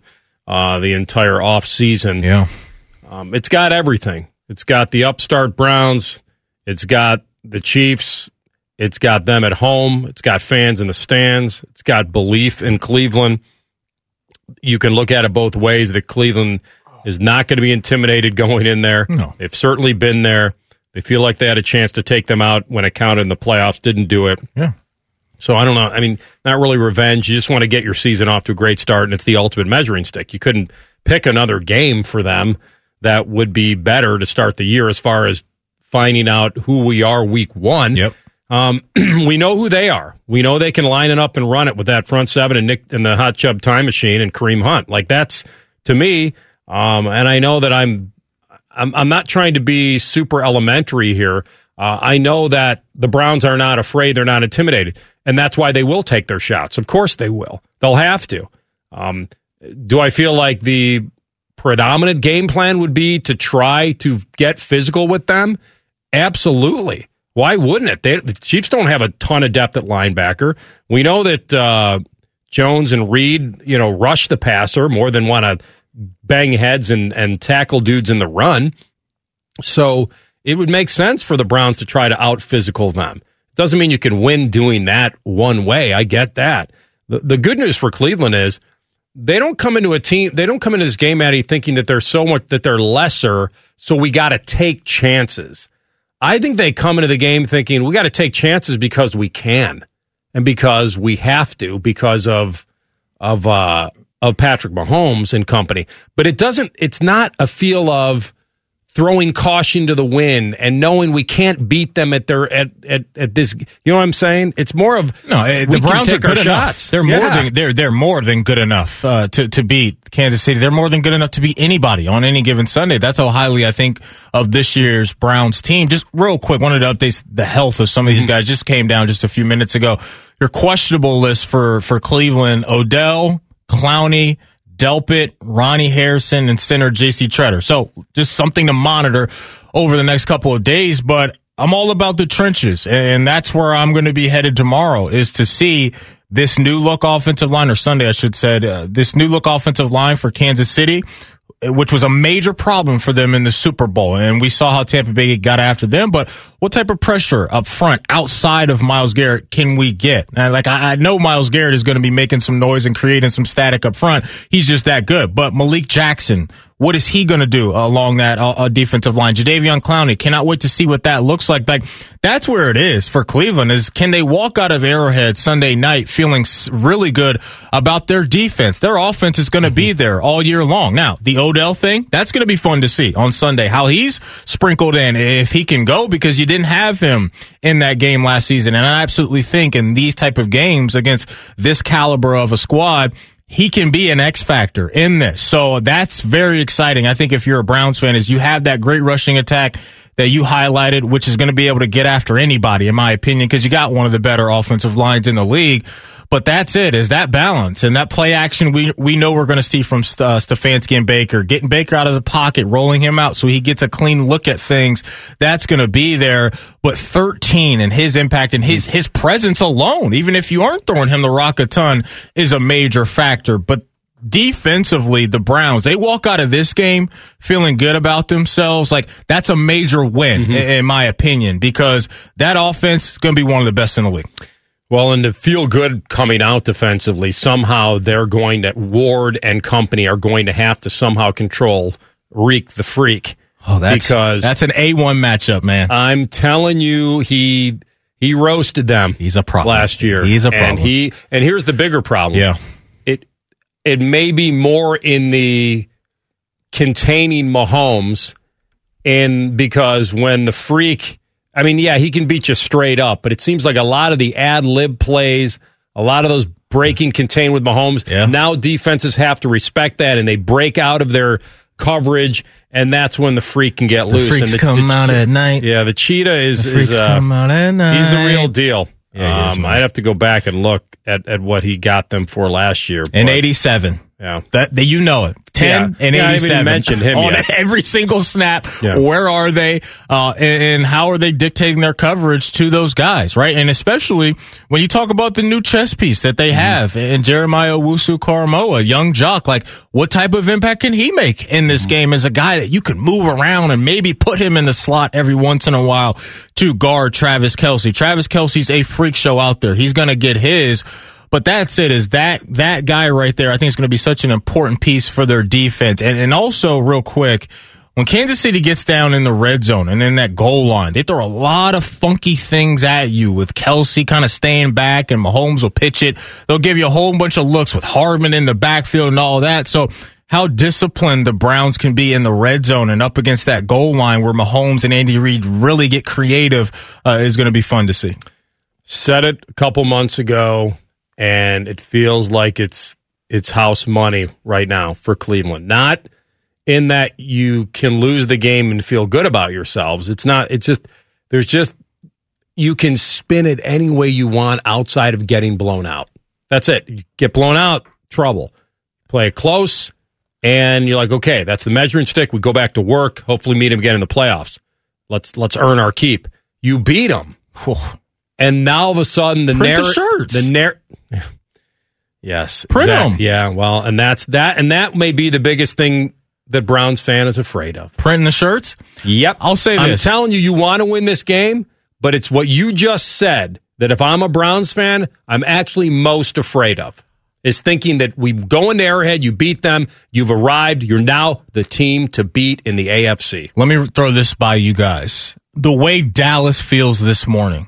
the entire offseason. Yeah. It's got everything. It's got the upstart Browns. It's got the Chiefs. It's got them at home. It's got fans in the stands. It's got belief in Cleveland. You can look at it both ways, that Cleveland is not going to be intimidated going in there. No. They've certainly been there. They feel like they had a chance to take them out when it counted in the playoffs. Didn't do it. Yeah. So I don't know. I mean, not really revenge. You just want to get your season off to a great start, and it's the ultimate measuring stick. You couldn't pick another game for them that would be better to start the year as far as finding out who we are Week 1. Yep. We know who they are. We know they can line it up and run it with that front seven and Nick and the Hot Chub Time Machine and Kareem Hunt. Like, that's to me. And I know that I'm not trying to be super elementary here. I know that the Browns are not afraid. They're not intimidated. And that's why they will take their shots. Of course they will. They'll have to. Do I feel like the predominant game plan would be to try to get physical with them? Absolutely. Why wouldn't it? The Chiefs don't have a ton of depth at linebacker. We know that Jones and Reed, rush the passer more than want to bang heads and tackle dudes in the run. So it would make sense for the Browns to try to out-physical them. Doesn't mean you can win doing that one way. I get that. The good news for Cleveland is they don't come into this game, Eddie, thinking that they're so much that they're lesser, so we got to take chances. I think they come into the game thinking we got to take chances because we can and because we have to because of of Patrick Mahomes and company. But it doesn't, it's not a feel of throwing caution to the wind and knowing we can't beat them at their at this, you know what I'm saying? It's more of the Browns are good enough. They're more than they're more than good enough to beat Kansas City. They're more than good enough to beat anybody on any given Sunday. That's how highly I think of this year's Browns team. Just real quick, wanted to update the health of some of these guys. Just came down just a few minutes ago. Your questionable list for Cleveland: Odell, Clowney, Delpit, Ronnie Harrison, and center J.C. Treader. So just something to monitor over the next couple of days. But I'm all about the trenches, and that's where I'm going to be headed tomorrow, is to see this new look offensive line, or Sunday I should say, this new look offensive line for Kansas City, which was a major problem for them in the Super Bowl. And we saw how Tampa Bay got after them. But what type of pressure up front outside of Myles Garrett can we get? And like, I know Myles Garrett is going to be making some noise and creating some static up front. He's just that good. But Malik Jackson, what is he going to do along that defensive line? Jadeveon Clowney, cannot wait to see what that looks like. Like, that's where it is for Cleveland, is can they walk out of Arrowhead Sunday night feeling really good about their defense? Their offense is going to be there all year long. Now, the Odell thing, that's going to be fun to see on Sunday, how he's sprinkled in, if he can go, because you didn't have him in that game last season. And I absolutely think in these type of games against this caliber of a squad, he can be an X factor in this. So that's very exciting. I think if you're a Browns fan, is you have that great rushing attack that you highlighted, which is going to be able to get after anybody, in my opinion, because you got one of the better offensive lines in the league. But that's it, is that balance and that play action we know we're going to see from Stefanski and Baker, getting Baker out of the pocket, rolling him out so he gets a clean look at things. That's going to be there. But 13 and his impact and his presence alone, even if you aren't throwing him the rock a ton, is a major factor. But defensively, the Browns, they walk out of this game feeling good about themselves. Like, that's a major win, in my opinion, because that offense is going to be one of the best in the league. Well, and to feel good coming out defensively, somehow they're going to, Ward and company are going to have to somehow control Reek the Freak. Oh, that's an A1 matchup, man. I'm telling you, he roasted them. He's a problem last year. He's a problem. And here's the bigger problem. Yeah, it may be more in the containing Mahomes, and because when the Freak, I mean, yeah, he can beat you straight up, but it seems like a lot of the ad-lib plays, a lot of those breaking contain with Mahomes, now defenses have to respect that, and they break out of their coverage, and that's when the Freak can get loose. Freaks and come out at night. Yeah, the Cheetah come out at night. He's the real deal. Yeah, I'd have to go back and look at what he got them for last year. In 87. Yeah. That you know it. 10 and 87. I haven't even mentioned him on yet. Every single snap. Yeah. Where are they? And how are they dictating their coverage to those guys, right? And especially when you talk about the new chess piece that they have in Jeremiah Owusu-Koramoah, young jock, like what type of impact can he make in this game as a guy that you can move around and maybe put him in the slot every once in a while to guard Travis Kelsey? Travis Kelsey's a freak show out there. He's going to get his. But that's it, is that guy right there, I think, is going to be such an important piece for their defense. And also, real quick, when Kansas City gets down in the red zone and in that goal line, they throw a lot of funky things at you with Kelsey kind of staying back and Mahomes will pitch it. They'll give you a whole bunch of looks with Hardman in the backfield and all that. So how disciplined the Browns can be in the red zone and up against that goal line where Mahomes and Andy Reid really get creative is going to be fun to see. Said it a couple months ago. And it feels like it's house money right now for Cleveland. Not in that you can lose the game and feel good about yourselves. It's not. It's just you can spin it any way you want outside of getting blown out. That's it. You get blown out, trouble. Play it close, and you're like, okay, that's the measuring stick. We go back to work. Hopefully, meet them again in the playoffs. Let's earn our keep. You beat them. Whew. And now all of a sudden, yes, print them. Yeah, well, and that's that, and that may be the biggest thing that Browns fan is afraid of. Printing the shirts. Yep, I'll say this. I'm telling you, you want to win this game, but it's what you just said that if I'm a Browns fan, I'm actually most afraid of is thinking that we go into Arrowhead, you beat them, you've arrived, you're now the team to beat in the AFC. Let me throw this by you guys: the way Dallas feels this morning.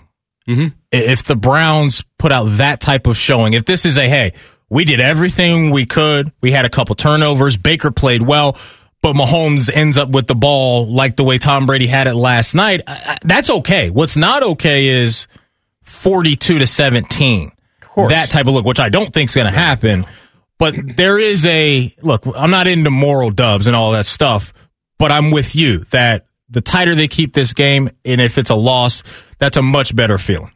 If the Browns put out that type of showing, if this is a, hey, We did everything we could. We had a couple turnovers. Baker played well, but Mahomes ends up with the ball like the way Tom Brady had it last night. That's okay. What's not okay is 42-17. Of course. That type of look, which I don't think is going to happen. But there is a look, I'm not into moral dubs and all that stuff, but I'm with you that the tighter they keep this game, and if it's a loss, that's a much better feeling.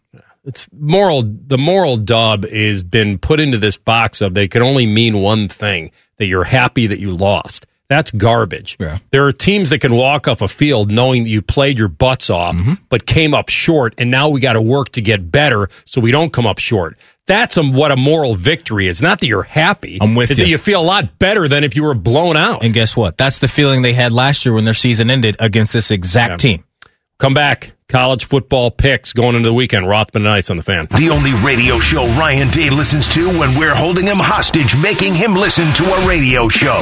It's moral. The moral dub is been put into this box of they can only mean one thing, that you're happy that you lost. That's garbage. Yeah. There are teams that can walk off a field knowing that you played your butts off, but came up short, and now we got to work to get better so we don't come up short. That's what a moral victory is. Not that you're happy. I'm with you. It's that you feel a lot better than if you were blown out. And guess what? That's the feeling they had last year when their season ended against this exact team. Come back. College football picks going into the weekend. Rothman and Ice on the Fan. The only radio show Ryan Day listens to when we're holding him hostage, making him listen to a radio show.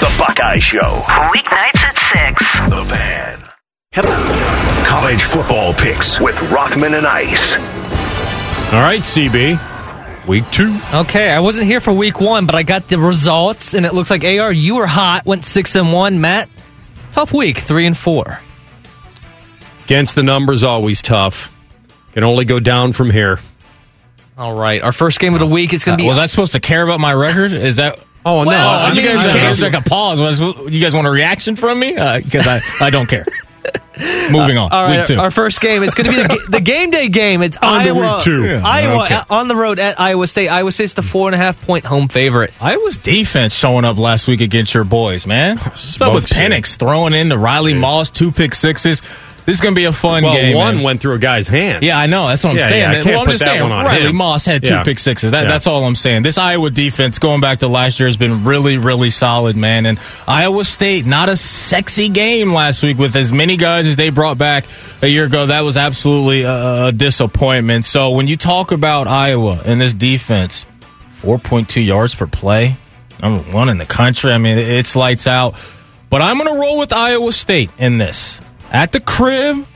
The Buckeye Show. Weeknights at 6. The Fan. Hello. College football picks with Rothman and Ice. All right, CB. Week 2. Okay, I wasn't here for week 1, but I got the results, and it looks like AR, you were hot, went 6-1. Matt, tough week, 3-4. Against the numbers, always tough. Can only go down from here. All right. Our first game of the week, it's going to be... Was I supposed to care about my record? Is that... Oh, no. Well, you guys there's like a pause. You guys want a reaction from me? Because I don't care. Moving on. All right, week 2. Our first game, it's going to be the game day game. It's Iowa, week 2. Yeah. Iowa on the road at Iowa State. Iowa State's the 4.5-point home favorite. Iowa's defense showing up last week against your boys, man. What's up with Penix throwing in the Riley Moss, 2 pick sixes? This is going to be a fun game. Well, one went through a guy's hands. Yeah, I know. That's what I'm saying. Yeah, I'm just saying, Riley Moss had 2 pick sixes. That's all I'm saying. This Iowa defense, going back to last year, has been really, really solid, man. And Iowa State, not a sexy game last week with as many guys as they brought back a year ago. That was absolutely a disappointment. So when you talk about Iowa and this defense, 4.2 yards per play, #1 in the country. I mean, it's lights out. But I'm going to roll with Iowa State in this. At the crib,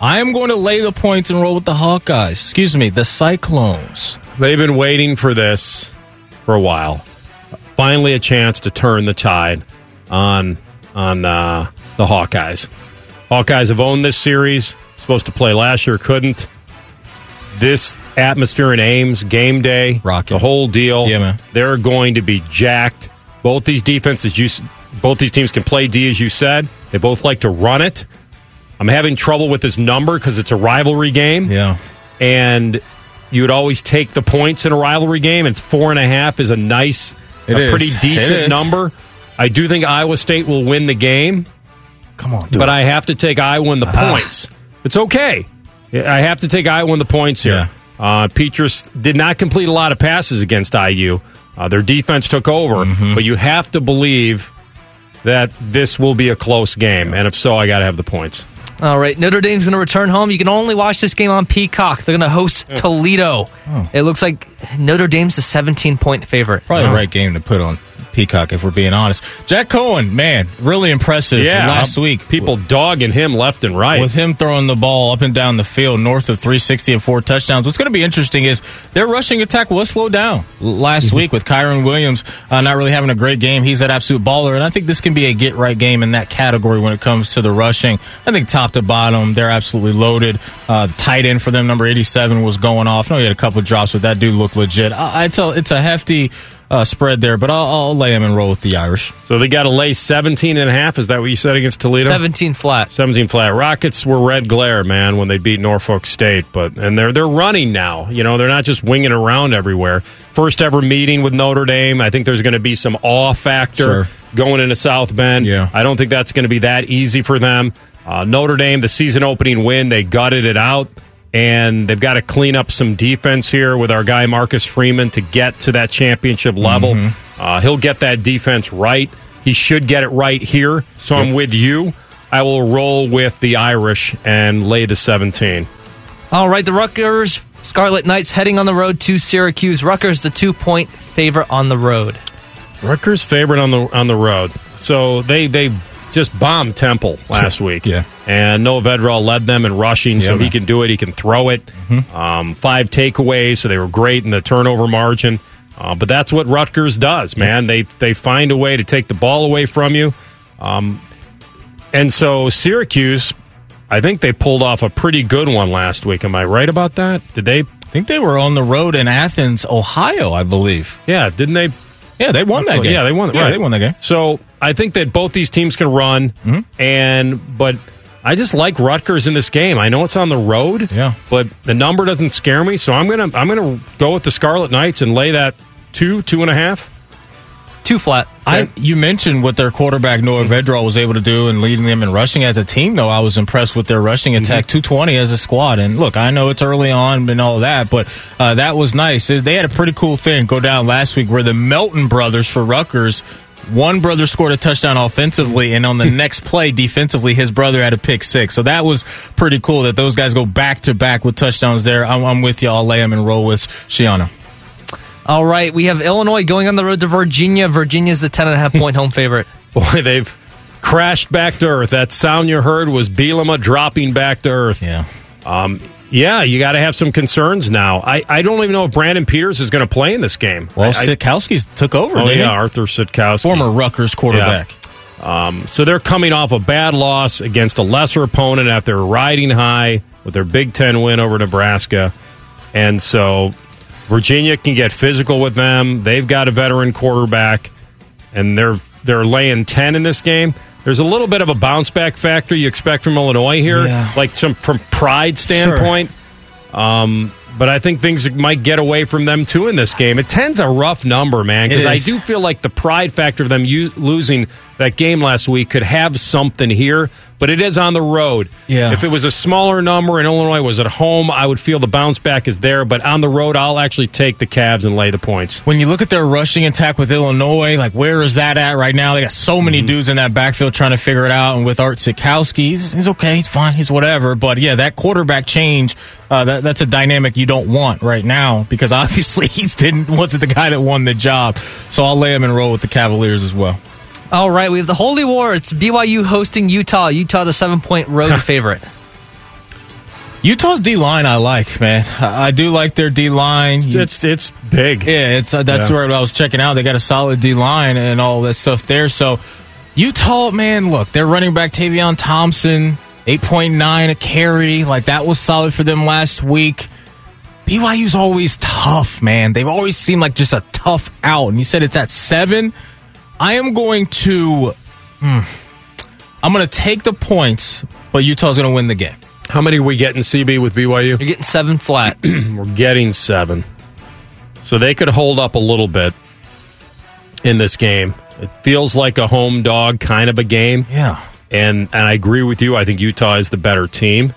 I am going to lay the points and roll with the Hawkeyes. Excuse me, the Cyclones. They've been waiting for this for a while. Finally a chance to turn the tide on the Hawkeyes. Hawkeyes have owned this series. Supposed to play last year, couldn't. This atmosphere in Ames, game day, Rocket. The whole deal. Yeah, man. They're going to be jacked. Both these defenses, both these teams can play D, as you said. They both like to run it. I'm having trouble with this number because it's a rivalry game. Yeah. And you would always take the points in a rivalry game. It's 4.5 is a pretty decent number. I do think Iowa State will win the game. Come on, dude. But I have to take Iowa in the points. It's okay. I have to take Iowa in the points here. Yeah. Petrus did not complete a lot of passes against IU. Their defense took over, but you have to believe that this will be a close game, and if so, I got to have the points. All right, Notre Dame's going to return home. You can only watch this game on Peacock. They're going to host Toledo. Oh. It looks like Notre Dame's a 17-point favorite. Probably the right game to put on Peacock, if we're being honest. Jack Cohen, man, really impressive last week. People dogging him left and right. With him throwing the ball up and down the field, north of 360 and 4 touchdowns. What's going to be interesting is their rushing attack was slowed down last week with Kyron Williams not really having a great game. He's an absolute baller, and I think this can be a get-right game in that category when it comes to the rushing. I think top to bottom, they're absolutely loaded. Tight end for them, number 87, was going off. I know he had a couple drops, but that dude looked legit. I tell it's a hefty... spread there, but I'll lay them and roll with the Irish. So they got to lay 17.5. Is that what you said against Toledo? 17 flat. Rockets were red glare, man, when they beat Norfolk State, and they're running now. You know, they're not just winging around everywhere. First ever meeting with Notre Dame. I think there's going to be some awe factor going into South Bend. Yeah. I don't think that's going to be that easy for them. Notre Dame, the season opening win, they gutted it out. And they've got to clean up some defense here with our guy Marcus Freeman to get to that championship level. He'll get that defense right. He should get it right here. So I'm with you. I will roll with the Irish and lay the 17. All right, the Rutgers Scarlet Knights heading on the road to Syracuse. Rutgers, the 2-point favorite on the road. Rutgers favorite on the road. So they just bombed Temple last week. And Noah Vedral led them in rushing, so he can do it. He can throw it. 5 takeaways, so they were great in the turnover margin. But that's what Rutgers does, man. They find a way to take the ball away from you. And so Syracuse, I think they pulled off a pretty good one last week. Am I right about that? Did they? I think they were on the road in Athens, Ohio, I believe. Yeah, didn't they? Yeah, they won that game. Yeah, they won. Yeah, right. They won that game. So I think that both these teams can run, but I just like Rutgers in this game. I know it's on the road, but the number doesn't scare me. So I'm gonna go with the Scarlet Knights and lay that 2.5. Two flat. You mentioned what their quarterback Noah Vedral was able to do and leading them in rushing as a team, though. I was impressed with their rushing attack, 220 as a squad. And look, I know it's early on and all that, but that was nice. They had a pretty cool thing go down last week where the Melton brothers for Rutgers, one brother scored a touchdown offensively, and on the next play defensively, his brother had a pick six. So that was pretty cool that those guys go back-to-back with touchdowns there. I'm with you. I'll lay them and roll with Shiana. All right, we have Illinois going on the road to Virginia. Virginia's the 10.5-point home favorite. Boy, they've crashed back to earth. That sound you heard was Bielema dropping back to earth. Yeah, you got to have some concerns now. I don't even know if Brandon Peters is going to play in this game. Well, Sitkowski took over, didn't he? Arthur Sitkowski. Former Rutgers quarterback. Yeah. So they're coming off a bad loss against a lesser opponent after riding high with their Big Ten win over Nebraska. And so Virginia can get physical with them. They've got a veteran quarterback, and they're laying 10 in this game. There's a little bit of a bounce-back factor you expect from Illinois here, like from pride standpoint. Sure. But I think things might get away from them, too, in this game. It 10's a rough number, man, because I do feel like the pride factor of them losing that game last week could have something here, but it is on the road. Yeah. If it was a smaller number and Illinois was at home, I would feel the bounce back is there, but on the road, I'll actually take the Cavs and lay the points. When you look at their rushing attack with Illinois, like where is that at right now? They got so many dudes in that backfield trying to figure it out, and with Art Sitkowski, he's okay, he's fine, he's whatever, but yeah, that quarterback change, that's a dynamic you don't want right now, because obviously wasn't the guy that won the job, so I'll lay him and roll with the Cavaliers as well. All right, we have the Holy War. It's BYU hosting Utah. Utah's a 7-point road favorite. Utah's D-line I like, man. I do like their D-line. It's big. Yeah, that's where I was checking out. They got a solid D-line and all that stuff there. So Utah, man, look, they're running back Tavion Thompson, 8.9 a carry. Like, that was solid for them last week. BYU's always tough, man. They've always seemed like just a tough out. And you said it's at 7. I am going to I'm going to take the points, but Utah's going to win the game. How many are we getting, CB, with BYU? You're getting 7 flat. We're getting 7. So they could hold up a little bit in this game. It feels like a home dog kind of a game. Yeah. And I agree with you. I think Utah is the better team.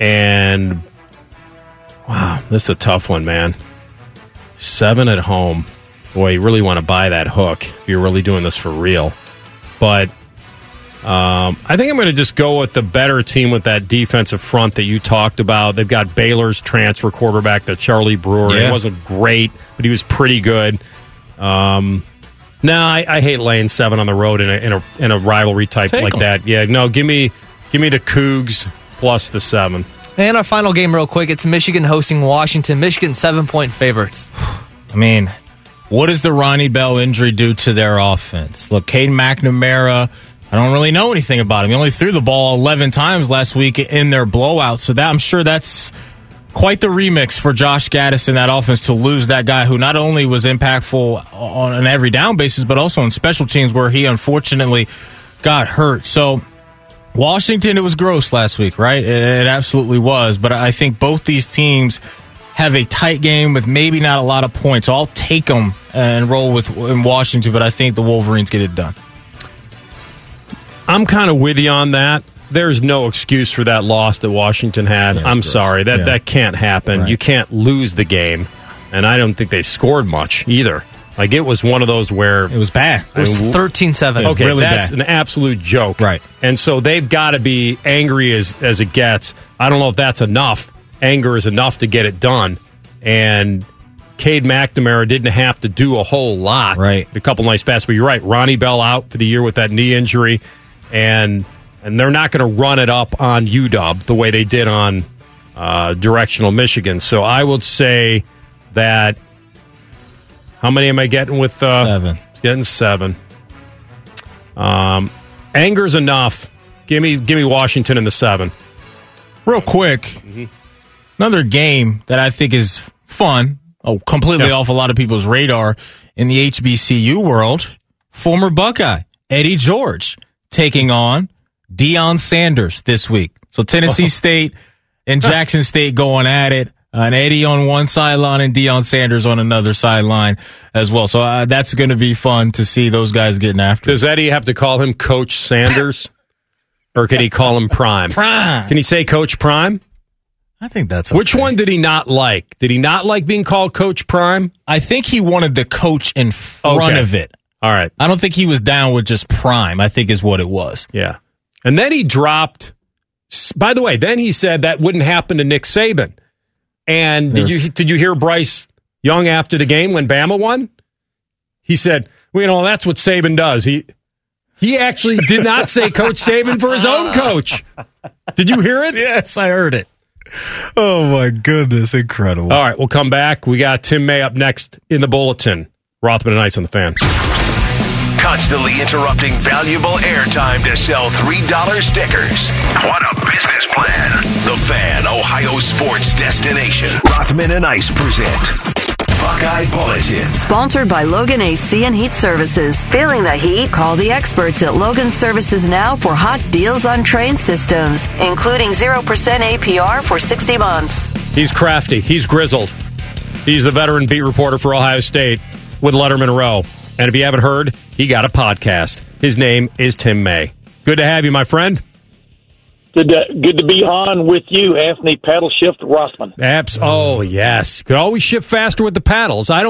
And, wow, this is a tough one, man. 7 at home. Boy, you really want to buy that hook if you're really doing this for real. But I think I'm going to just go with the better team with that defensive front that you talked about. They've got Baylor's transfer quarterback, the Charlie Brewer. Yeah. He wasn't great, but he was pretty good. I hate laying 7 on the road in a rivalry type Take like em. That. Yeah, no, give me the Cougs plus the 7. And our final game real quick, it's Michigan hosting Washington. Michigan 7-point favorites. I mean, what does the Ronnie Bell injury do to their offense? Look, Cade McNamara, I don't really know anything about him. He only threw the ball 11 times last week in their blowout, so I'm sure that's quite the remix for Josh Gaddis in that offense to lose that guy who not only was impactful on an every-down basis, but also on special teams where he unfortunately got hurt. So Washington, it was gross last week, right? It absolutely was, but I think both these teams have a tight game with maybe not a lot of points. So I'll take them and roll with in Washington, but I think the Wolverines get it done. I'm kind of with you on that. There's no excuse for that loss that Washington had. Yeah, I'm sorry. That can't happen. Right. You can't lose the game, and I don't think they scored much either. Like, it was one of those where it was bad. It was 13-7. Okay, really that's bad. An absolute joke. Right. And so they've got to be angry as it gets. I don't know if that's enough. Anger is enough to get it done, and Cade McNamara didn't have to do a whole lot. Right. A couple nice passes, but you're right. Ronnie Bell out for the year with that knee injury, and they're not going to run it up on UW the way they did on directional Michigan. So I would say that How many am I getting with? Seven. Getting seven. Anger's enough. Give me Washington in the seven. Real quick, another game that I think is fun, completely off a lot of people's radar in the HBCU world, former Buckeye Eddie George taking on Deion Sanders this week. So Tennessee State and Jackson State going at it. And Eddie on one sideline and Deion Sanders on another sideline as well. So that's going to be fun to see those guys getting after. Does Eddie have to call him Coach Sanders? Or can he call him Prime? Prime. Can he say Coach Prime? I think that's okay. Which one did he not like? Did he not like being called Coach Prime? I think he wanted the coach in front of it. All right. I don't think he was down with just Prime, I think is what it was. Yeah. And then he dropped. By the way, then he said that wouldn't happen to Nick Saban. And did you hear Bryce Young after the game when Bama won? He said, well, you know, that's what Saban does. He actually did not say Coach Saban for his own coach. Did you hear it? Yes, I heard it. Oh, my goodness. Incredible. All right, we'll come back. We got Tim May up next in the bulletin. Rothman and Ice on the Fan. Constantly interrupting valuable airtime to sell $3 stickers. What a business plan. The Fan, Ohio sports destination. Rothman and Ice present Buckeye Bulletin. Sponsored by Logan AC and Heat Services. Feeling the heat? Call the experts at Logan Services now for hot deals on train systems, including 0% APR for 60 months. He's crafty. He's grizzled. He's the veteran beat reporter for Ohio State with Letterman Row. And if you haven't heard, he got a podcast. His name is Tim May. Good to have you, my friend. Good to be on with you, Anthony. Paddle shift, Rothman. Oh, yes. Could always shift faster with the paddles. I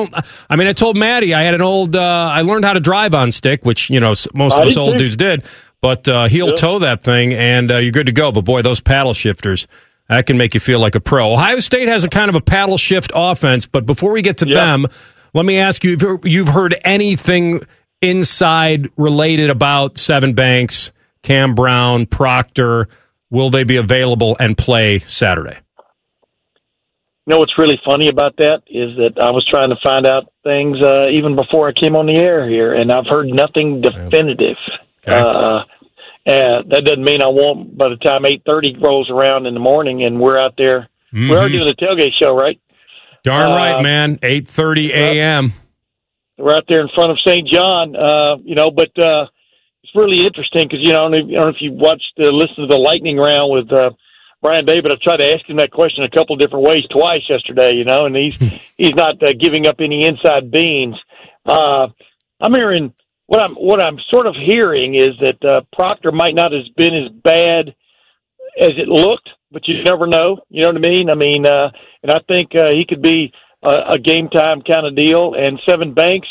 told Maddie I had an old, I learned how to drive on stick, which, you know, most of us old dudes did, but heel toe that thing, and you're good to go. But boy, those paddle shifters, that can make you feel like a pro. Ohio State has a kind of a paddle shift offense, but before we get to them, let me ask you if you've heard anything inside related about Seven Banks, Cam Brown, Proctor. Will they be available and play Saturday? You know what's really funny about that is that I was trying to find out things even before I came on the air here, and I've heard nothing definitive. Okay. That doesn't mean I won't by the time 8:30 rolls around in the morning and we're out there. We are doing the tailgate show, right? Darn right, man. 8:30 a.m. We're out there in front of St. John, but it's really interesting because, you know, I don't know if you watched listened to the lightning round with Brian David. I've tried to ask him that question a couple of different ways twice yesterday, you know, and he's not giving up any inside beans. I'm hearing what I'm sort of hearing is that Proctor might not have been as bad as it looked, but you never know. You know what I mean? And I think he could be a game time kind of deal. And Seven Banks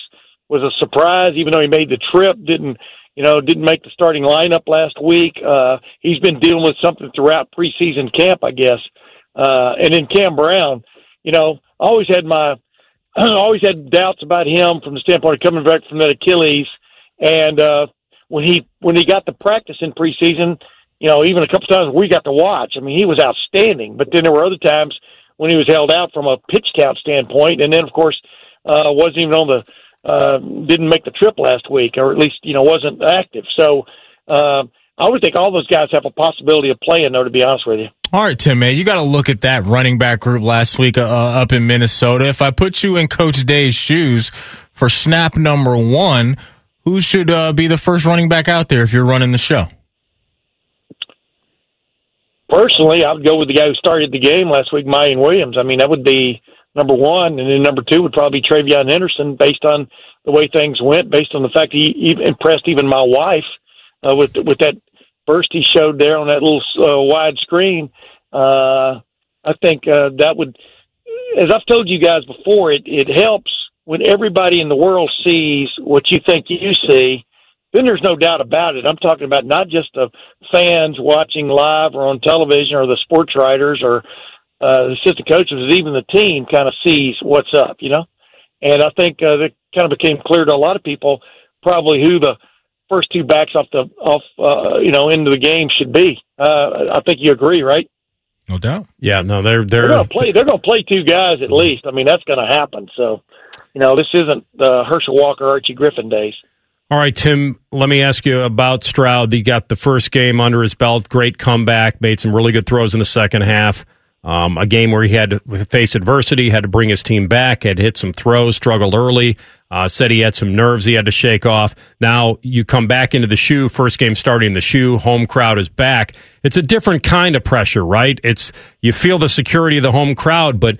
was a surprise, even though he made the trip, didn't make the starting lineup last week. He's been dealing with something throughout preseason camp, I guess. And then Cam Brown, you know, I always had doubts about him from the standpoint of coming back from that Achilles. And when he got to practice in preseason, you know, even a couple times we got to watch. I mean, he was outstanding. But then there were other times when he was held out from a pitch count standpoint, and then of course wasn't even on the. Didn't make the trip last week, or at least, you know, wasn't active. So I would think all those guys have a possibility of playing, though, to be honest with you. All right, Tim, man, you got to look at that running back group last week up in Minnesota. If I put you in Coach Day's shoes for snap number one, who should be the first running back out there if you're running the show? Personally, I would go with the guy who started the game last week, Mayan Williams. I mean, that would be number one, and then number two would probably be Travion Henderson, based on the way things went, based on the fact he impressed even my wife with that burst he showed there on that little wide screen. I think that would, as I've told you guys before, it helps when everybody in the world sees what you think you see. Then there's no doubt about it. I'm talking about not just the fans watching live or on television or the sports writers or the assistant coaches, even the team kind of sees what's up, you know? And I think that kind of became clear to a lot of people probably who the first two backs off into the game should be. I think you agree, right? No doubt. Yeah, no, they're going to play two guys at least. I mean, that's going to happen. So You know, this isn't Herschel Walker, Archie Griffin days. All right, Tim, let me ask you about Stroud. He got the first game under his belt, great comeback, made some really good throws in the second half. A game where he had to face adversity, had to bring his team back, had hit some throws, struggled early, said he had some nerves he had to shake off. Now you come back into the shoe, first game starting in the shoe, home crowd is back. It's a different kind of pressure, right? It's you feel the security of the home crowd, but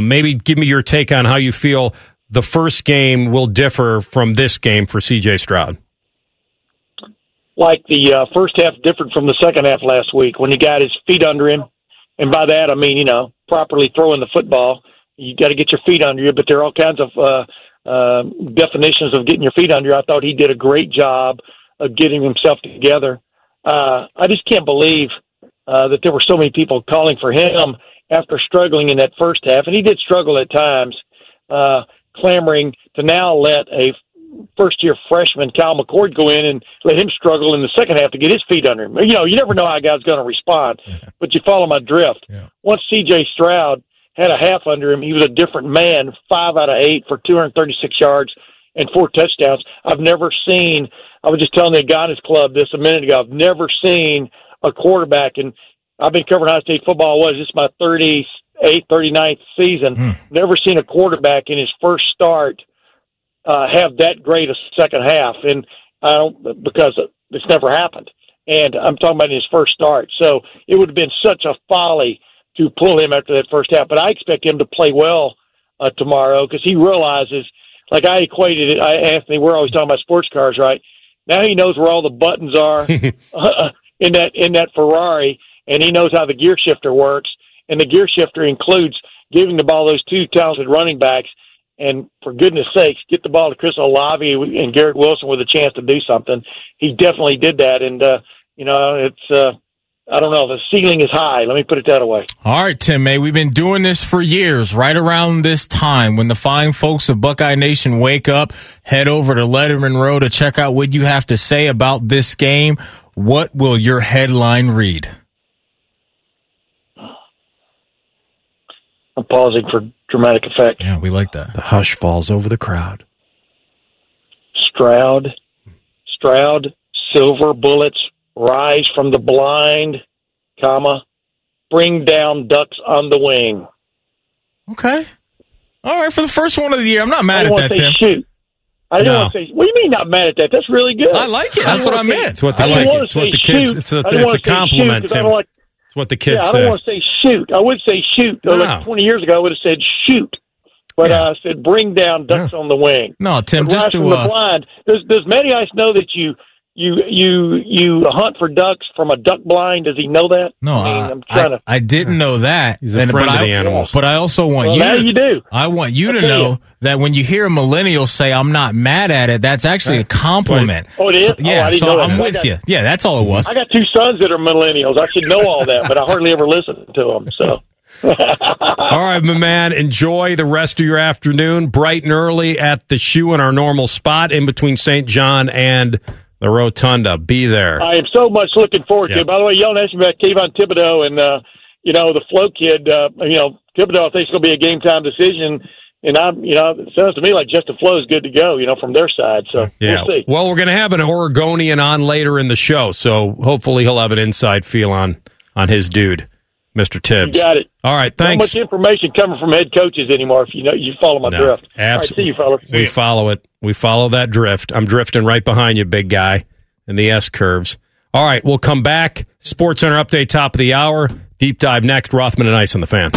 maybe give me your take on how you feel the first game will differ from this game for CJ Stroud. Like the first half differed from the second half last week when he got his feet under him. And by that, I mean, you know, properly throwing the football. You got to get your feet under you, but there are all kinds of definitions of getting your feet under you. I thought he did a great job of getting himself together. I just can't believe that there were so many people calling for him after struggling in that first half. And he did struggle at times, clamoring to now let a first-year freshman, Kyle McCord, go in and let him struggle in the second half to get his feet under him. You know, you never know how a guy's going to respond, but you follow my drift. Yeah. Once C.J. Stroud had a half under him, he was a different man, 5 out of 8 for 236 yards and 4 touchdowns. I've never seen – I was just telling the Agonis Club this a minute ago. I've never seen a quarterback, and I've been covering Ohio State football. This is my 39th season. Never seen a quarterback in his first start have that great a second half, and I don't, because it's never happened. And I'm talking about his first start. So it would have been such a folly to pull him after that first half. But I expect him to play well tomorrow because he realizes, like I equated it, Anthony, we're always talking about sports cars, right? Now he knows where all the buttons are in that Ferrari, and he knows how the gear shifter works. And the gear shifter includes giving the ball to those two talented running backs. And for goodness sakes, get the ball to Chris Olave and Garrett Wilson with a chance to do something. He definitely did that. And, you know, it's, I don't know, the ceiling is high. Let me put it that way. All right, Tim May, we've been doing this for years, right around this time when the fine folks of Buckeye Nation wake up, head over to Letterman Row to check out what you have to say about this game. What will your headline read? I'm pausing for dramatic effect. Yeah, we like that. The hush falls over the crowd. Stroud, silver bullets rise from the blind, comma, bring down ducks on the wing. Okay. All right, for the first one of the year, I'm not mad at that, Tim. Shoot. I didn't want to say, what do you mean not mad at that? That's really good. I like it. That's what I meant. It's what the kids, it's a compliment, Tim. It's what the kids say. I don't want to say shoot. I would say shoot. No. Like 20 years ago, I would have said shoot. But I said bring down ducks on the wing. No, Tim, but just to... the blind. Does Matty Ice know that you hunt for ducks from a duck blind? Does he know that? No, I didn't know that. He's a friend of the animals. But I also want you... Now you do. I want you to know that when you hear a millennial say, I'm not mad at it, that's actually a compliment. Oh, it is? So, yeah, so I'm with you. Yeah, that's all it was. I got 2 sons that are millennials. I should know all that, but I hardly ever listen to them, so... All right, my man, enjoy the rest of your afternoon, bright and early at the shoe in our normal spot in between St. John and... the Rotunda, be there. I am so much looking forward to it. By the way, y'all asked me about Kayvon Thibodeaux and, you know, the Flo kid. You know, Thibodeaux thinks it's going to be a game-time decision. And, it sounds to me like Justin Flo is good to go, you know, from their side. So we'll see. Well, we're going to have an Oregonian on later in the show, so hopefully he'll have an inside feel on his dude, Mr. Tibbs. You got it. All right, thanks. Not much information coming from head coaches anymore if you follow my drift. Absolutely. All right, see you, fella. We follow it. We follow that drift. I'm drifting right behind you, big guy, in the S-curves. All right, we'll come back. SportsCenter update, top of the hour. Deep dive next. Rothman and Ice on the Fan.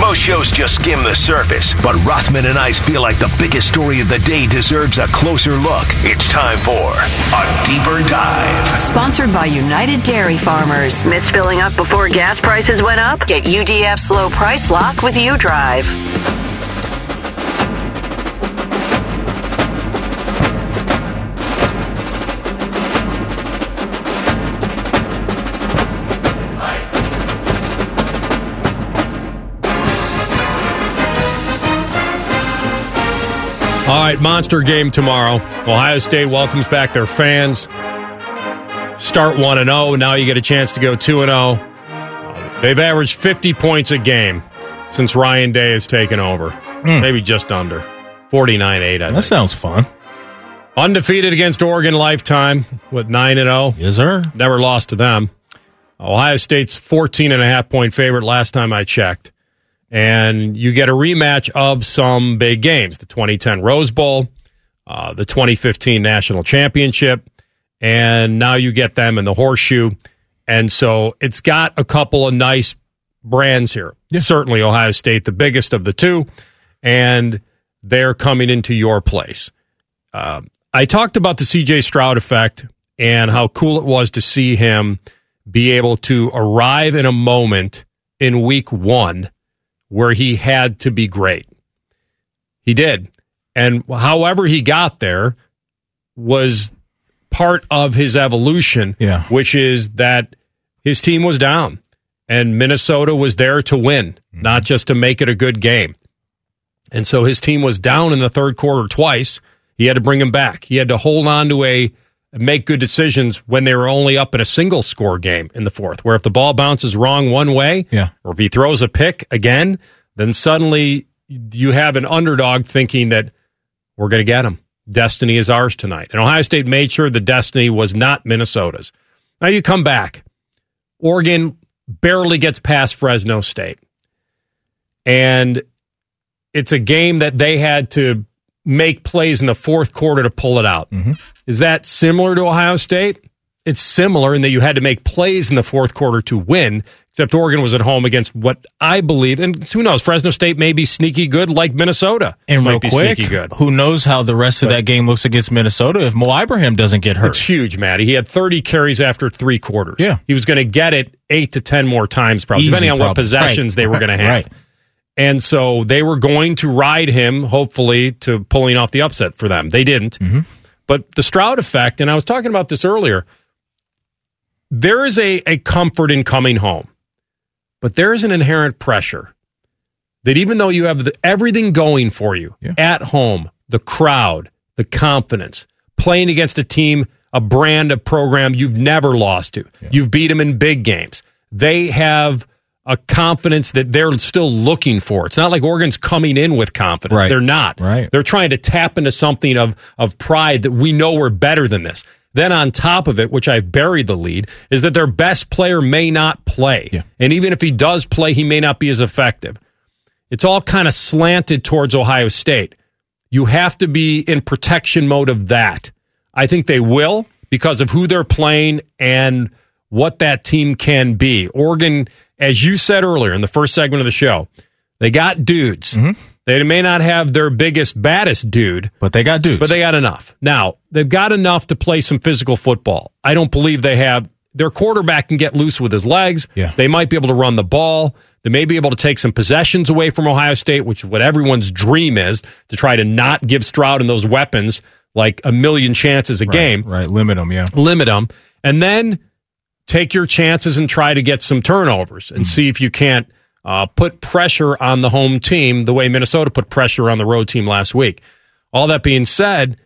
Most shows just skim the surface, but Rothman and Ice feel like the biggest story of the day deserves a closer look. It's time for A Deeper Dive. Sponsored by United Dairy Farmers. Missed filling up before gas prices went up? Get UDF's low price lock with UDrive. All right, monster game tomorrow. Ohio State welcomes back their fans. Start 1-0. Now you get a chance to go 2-0. They've averaged 50 points a game since Ryan Day has taken over. Maybe just under. 49-8, I think. That sounds fun. Undefeated against Oregon lifetime with 9-0. Yes, sir. Never lost to them. Ohio State's 14.5-point favorite last time I checked. And you get a rematch of some big games. The 2010 Rose Bowl, the 2015 National Championship, and now you get them in the Horseshoe. And so it's got a couple of nice brands here. Yeah. Certainly Ohio State, the biggest of the two, and they're coming into your place. I talked about the CJ Stroud effect and how cool it was to see him be able to arrive in a moment in week one where he had to be great. He did. And however he got there was part of his evolution, which is that his team was down and Minnesota was there to win, not just to make it a good game. And so his team was down in the third quarter twice. He had to bring him back. He had to hold on to make good decisions when they were only up in a single score game in the fourth, where if the ball bounces wrong one way, or if he throws a pick again, then suddenly you have an underdog thinking that we're going to get him. Destiny is ours tonight. And Ohio State made sure the destiny was not Minnesota's. Now you come back. Oregon barely gets past Fresno State. And it's a game that they had to make plays in the fourth quarter to pull it out. Mm-hmm. Is that similar to Ohio State? It's similar in that you had to make plays in the fourth quarter to win, except Oregon was at home against what I believe, and who knows, Fresno State may be sneaky good like Minnesota. And real quick, who knows how the rest of that game looks against Minnesota if Mo Ibrahim doesn't get hurt. It's huge, Matty. He had 30 carries after three quarters. Yeah. He was going to get it 8 to 10 more times probably, depending on what possessions they were going to have. Right. And so they were going to ride him, hopefully, to pulling off the upset for them. They didn't. Mm-hmm. But the Stroud effect, and I was talking about this earlier, there is a comfort in coming home, but there is an inherent pressure that even though you have everything going for you at home, the crowd, the confidence, playing against a team, a brand, a program you've never lost to. Yeah. You've beat them in big games. They have a confidence that they're still looking for. It's not like Oregon's coming in with confidence. Right. They're not. Right. They're trying to tap into something of pride that we know we're better than this. Then on top of it, which I've buried the lead, is that their best player may not play. Yeah. And even if he does play, he may not be as effective. It's all kind of slanted towards Ohio State. You have to be in protection mode of that. I think they will because of who they're playing and what that team can be. Oregon, as you said earlier in the first segment of the show, they got dudes. Mm-hmm. They may not have their biggest, baddest dude. But they got dudes. But they got enough. Now, they've got enough to play some physical football. I don't believe they have. Their quarterback can get loose with his legs. Yeah. They might be able to run the ball. They may be able to take some possessions away from Ohio State, which is what everyone's dream is, to try to not give Stroud and those weapons like a million chances a game. Right, limit them, Limit them. And then take your chances and try to get some turnovers and see if you can't put pressure on the home team the way Minnesota put pressure on the road team last week. All that being said,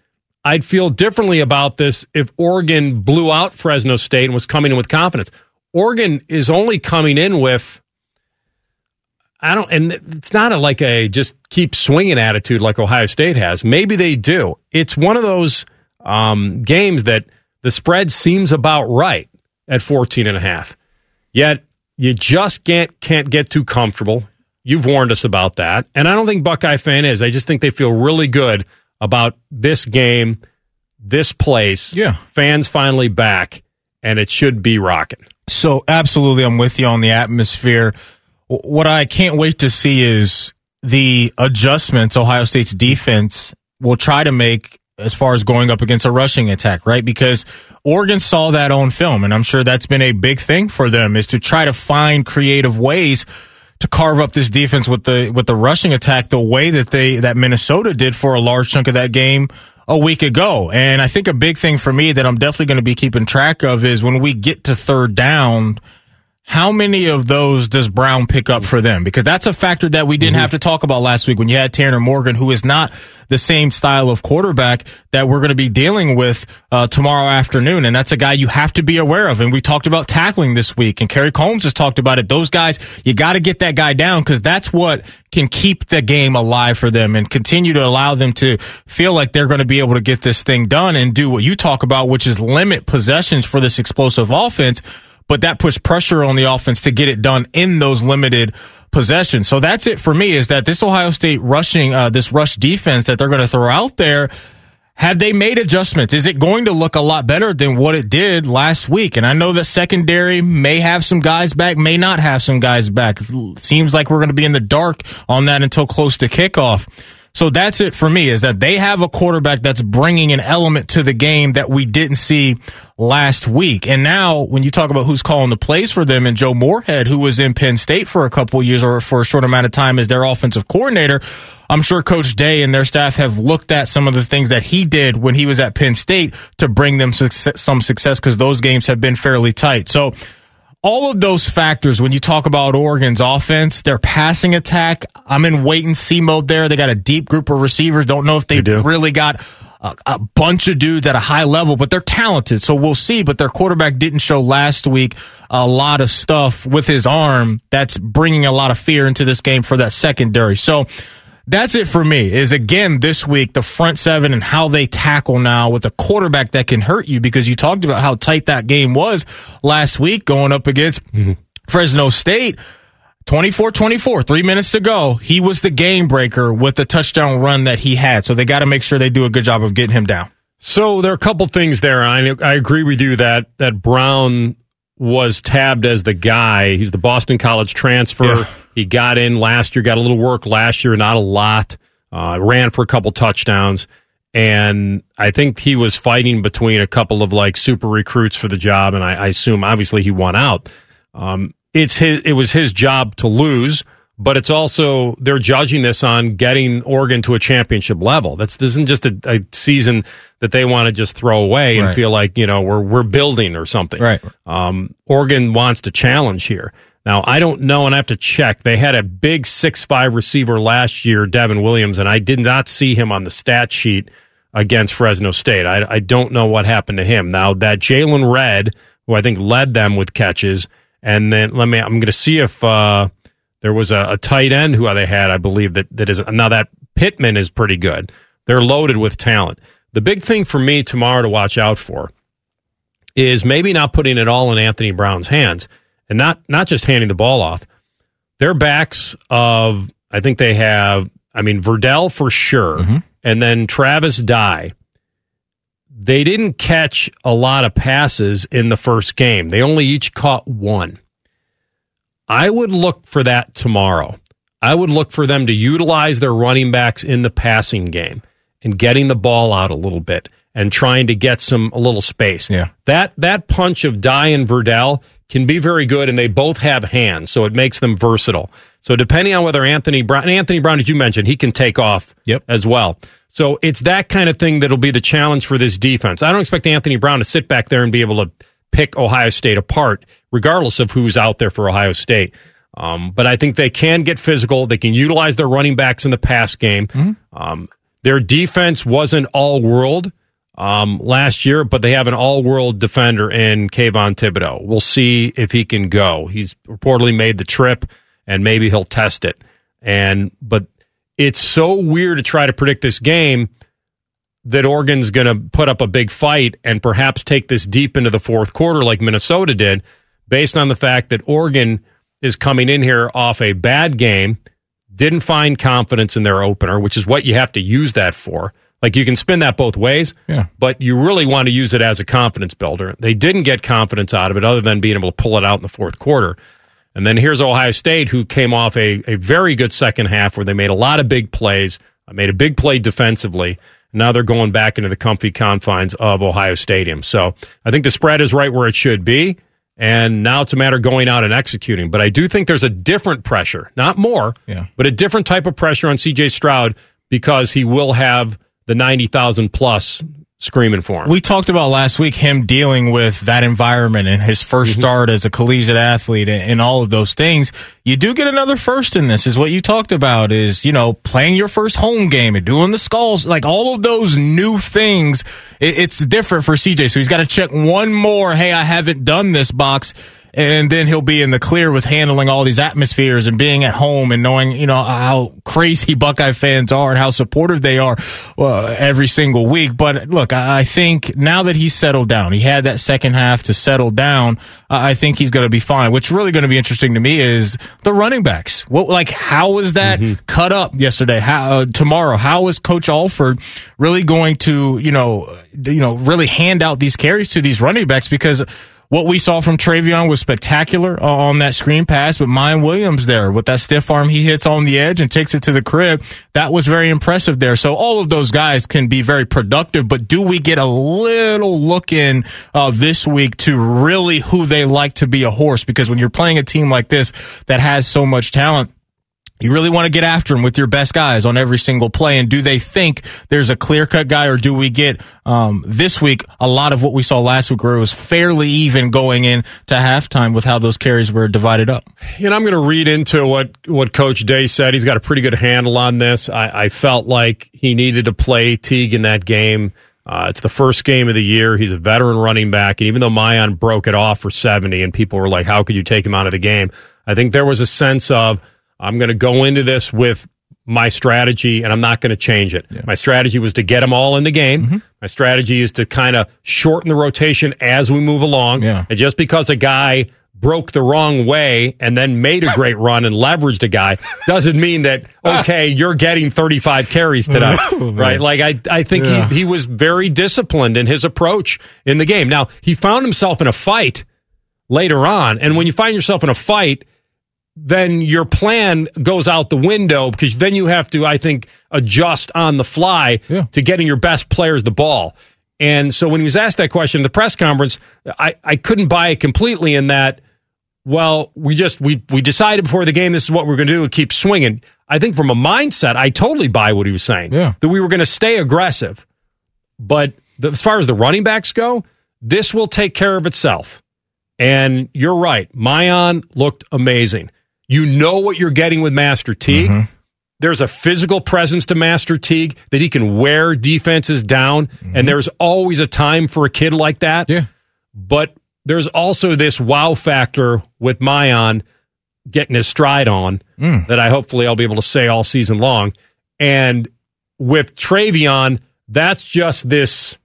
I'd feel differently about this if Oregon blew out Fresno State and was coming in with confidence. Oregon is only coming in with, and it's not like a just keep swinging attitude like Ohio State has. Maybe they do. It's one of those games that the spread seems about right at 14.5. Yet, you just can't get too comfortable. You've warned us about that. And I don't think Buckeye fan is. I just think they feel really good about this game, this place. Yeah. Fans finally back, and it should be rocking. So, absolutely, I'm with you on the atmosphere. What I can't wait to see is the adjustments Ohio State's defense will try to make as far as going up against a rushing attack, right? Because Oregon saw that on film, and I'm sure that's been a big thing for them, is to try to find creative ways to carve up this defense with the rushing attack the way that that Minnesota did for a large chunk of that game a week ago. And I think a big thing for me that I'm definitely going to be keeping track of is when we get to third down, How many of those does Brown pick up for them? Because that's a factor that we didn't have to talk about last week when you had Tanner Morgan, who is not the same style of quarterback that we're going to be dealing with tomorrow afternoon. And that's a guy you have to be aware of. And we talked about tackling this week, and Kerry Combs has talked about it. Those guys, you got to get that guy down, because that's what can keep the game alive for them and continue to allow them to feel like they're going to be able to get this thing done and do what you talk about, which is limit possessions for this explosive offense. But that puts pressure on the offense to get it done in those limited possessions. So that's it for me, is that this Ohio State rushing, this rush defense that they're going to throw out there, have they made adjustments? Is it going to look a lot better than what it did last week? And I know that secondary may have some guys back, may not have some guys back. Seems like we're going to be in the dark on that until close to kickoff. So that's it for me, is that they have a quarterback that's bringing an element to the game that we didn't see last week. And now when you talk about who's calling the plays for them, and Joe Moorhead, who was in Penn State for a couple of years, or for a short amount of time as their offensive coordinator, I'm sure Coach Day and their staff have looked at some of the things that he did when he was at Penn State to bring them some success, because those games have been fairly tight. So all of those factors, when you talk about Oregon's offense, their passing attack, I'm in wait-and-see mode there. They got a deep group of receivers. Don't know if they really got a bunch of dudes at a high level, but they're talented, so we'll see. But their quarterback didn't show last week a lot of stuff with his arm that's bringing a lot of fear into this game for that secondary. So that's it for me, is, again, this week, the front seven and how they tackle now with a quarterback that can hurt you, because you talked about how tight that game was last week going up against Fresno State. 24-24, 3 minutes to go. He was the game breaker with the touchdown run that he had. So they got to make sure they do a good job of getting him down. So there are a couple things there. I agree with you that Brown was tabbed as the guy. He's the Boston College transfer. Yeah. He got in last year, got a little work last year, not a lot. Ran for a couple touchdowns. And I think he was fighting between a couple of super recruits for the job. And I assume obviously he won out. It was his job to lose, but it's also, they're judging this on getting Oregon to a championship level. This isn't just a season that they want to just throw away and feel like, we're building or something. Right. Oregon wants to challenge here. Now, I don't know, and I have to check. They had a big 6'5" receiver last year, Devin Williams, and I did not see him on the stat sheet against Fresno State. I don't know what happened to him. Now, that Jalen Redd, who I think led them with catches, and then I'm going to see if there was a tight end who they had, I believe, that is. Now, that Pittman is pretty good. They're loaded with talent. The big thing for me tomorrow to watch out for is maybe not putting it all in Anthony Brown's hands, and not just handing the ball off. Their backs of, I think they have, Verdell for sure, and then Travis Dye. They didn't catch a lot of passes in the first game. They only each caught one. I would look for that tomorrow. I would look for them to utilize their running backs in the passing game and getting the ball out a little bit and trying to get a little space. Yeah. That punch of Dye and Verdell can be very good, and they both have hands, so it makes them versatile. So depending on whether Anthony Brown, as you mentioned, he can take off as well. So it's that kind of thing that'll be the challenge for this defense. I don't expect Anthony Brown to sit back there and be able to pick Ohio State apart, regardless of who's out there for Ohio State. But I think they can get physical. They can utilize their running backs in the pass game. Their defense wasn't all-world last year, but they have an all-world defender in Kayvon Thibodeaux. We'll see if he can go. He's reportedly made the trip, and maybe he'll test it. But it's so weird to try to predict this game that Oregon's going to put up a big fight and perhaps take this deep into the fourth quarter like Minnesota did, based on the fact that Oregon is coming in here off a bad game, didn't find confidence in their opener, which is what you have to use that for. You can spin that both ways, but you really want to use it as a confidence builder. They didn't get confidence out of it other than being able to pull it out in the fourth quarter. And then here's Ohio State, who came off a very good second half where they made a lot of big plays, made a big play defensively. Now they're going back into the comfy confines of Ohio Stadium. So I think the spread is right where it should be, and now it's a matter of going out and executing. But I do think there's a different pressure, not more, but a different type of pressure on CJ Stroud, because he will have the 90,000-plus screaming for him. We talked about last week him dealing with that environment and his first start as a collegiate athlete and all of those things. You do get another first in this, is what you talked about, is, you know, playing your first home game and doing the skulls, like all of those new things. It's different for CJ, so he's got to check one more, hey, I haven't done this box, and then he'll be in the clear with handling all these atmospheres and being at home and knowing, you know, how crazy Buckeye fans are and how supportive they are every single week. But look, I think now that he's settled down, he had that second half to settle down, I think he's going to be fine. What's really going to be interesting to me is the running backs. What, like, how was that cut up yesterday? How tomorrow? How is Coach Alford really going to, you know, really hand out these carries to these running backs? Because what we saw from Travion was spectacular on that screen pass, but Mayan Williams there with that stiff arm he hits on the edge and takes it to the crib, that was very impressive there. So all of those guys can be very productive, but do we get a little look in this week to really who they like to be a horse? Because when you're playing a team like this that has so much talent, you really want to get after them with your best guys on every single play. And do they think there's a clear-cut guy, or do we get this week a lot of what we saw last week, where it was fairly even going in to halftime with how those carries were divided up? And I'm going to read into what Coach Day said. He's got a pretty good handle on this. I felt like he needed to play Teague in that game. It's the first game of the year. He's a veteran running back. And even though Mayan broke it off for 70 and people were like, how could you take him out of the game? I think there was a sense of, I'm going to go into this with my strategy, and I'm not going to change it. Yeah. My strategy was to get them all in the game. Mm-hmm. My strategy is to kind of shorten the rotation as we move along. Yeah. And just because a guy broke the wrong way and then made a great run and leveraged a guy doesn't mean that, okay, you're getting 35 carries tonight, right? Like, I think he was very disciplined in his approach in the game. Now, he found himself in a fight later on, and when you find yourself in a fight, then your plan goes out the window, because then you have to, I think, adjust on the fly to getting your best players the ball. And so when he was asked that question in the press conference, I couldn't buy it completely in that, well, we decided before the game this is what we're going to do and keep swinging. I think from a mindset, I totally buy what he was saying, that we were going to stay aggressive. But as far as the running backs go, this will take care of itself. And you're right. Mayan looked amazing. You know what you're getting with Master Teague. Mm-hmm. There's a physical presence to Master Teague that he can wear defenses down, and there's always a time for a kid like that. Yeah. But there's also this wow factor with Mayan getting his stride on that I'll be able to say all season long. And with Travion, that's just this.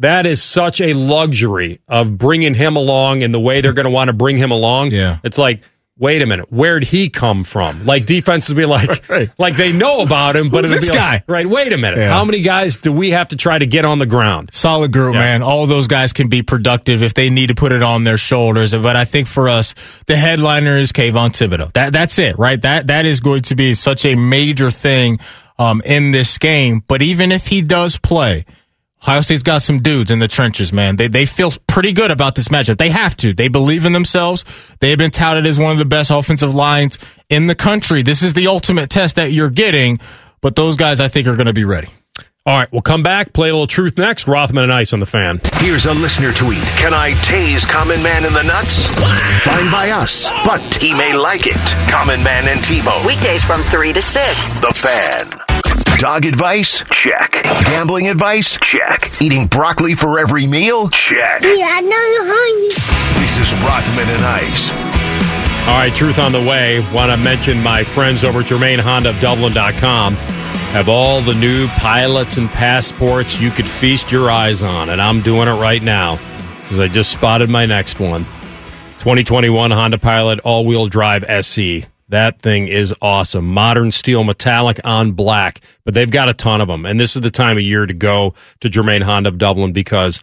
That is such a luxury of bringing him along in the way they're going to want to bring him along. Yeah. It's like, wait a minute, where'd he come from? Like, defenses be like, like they know about him, but it'll be like, right, wait a minute. Yeah. How many guys do we have to try to get on the ground? Solid group, man. All those guys can be productive if they need to put it on their shoulders. But I think for us, the headliner is Kayvon Thibodeaux. That's it, right? That is going to be such a major thing in this game. But even if he does play, Ohio State's got some dudes in the trenches, man. They feel pretty good about this matchup. They have to. They believe in themselves. They have been touted as one of the best offensive lines in the country. This is the ultimate test that you're getting, but those guys, I think, are going to be ready. All right, we'll come back, play a little truth next. Rothman and Ice on the Fan. Here's a listener tweet. Can I tase Common Man in the nuts? Fine by us, but he may like it. Common Man and Tebow. Weekdays from 3 to 6. The Fan. Dog advice? Check. Gambling advice? Check. Eating broccoli for every meal? Check. Yeah, I know you're hungry. This is Rothman and Ice. All right, truth on the way. Want to mention my friends over at GermainHondaOfDublin.com have all the new pilots and passports you could feast your eyes on, and I'm doing it right now because I just spotted my next one. 2021 Honda Pilot All-Wheel Drive SE. That thing is awesome. Modern steel, metallic on black. But they've got a ton of them. And this is the time of year to go to Germain Honda of Dublin, because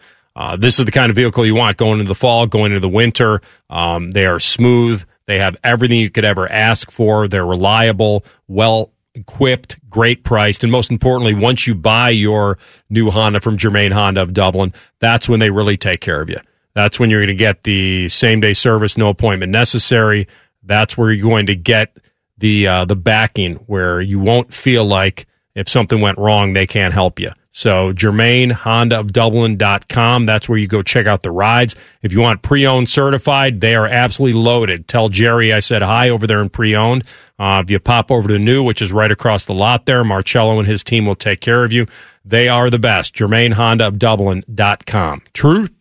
this is the kind of vehicle you want going into the fall, going into the winter. They are smooth. They have everything you could ever ask for. They're reliable, well-equipped, great priced. And most importantly, once you buy your new Honda from Germain Honda of Dublin, that's when they really take care of you. That's when you're going to get the same-day service, no appointment necessary. That's where you're going to get the backing, where you won't feel like if something went wrong, they can't help you. So GermaineHondaOfDublin.com, that's where you go check out the rides. If you want pre-owned certified, they are absolutely loaded. Tell Jerry I said hi over there in pre-owned. If you pop over to New, which is right across the lot there, Marcello and his team will take care of you. They are the best. GermaineHondaOfDublin.com. Truth?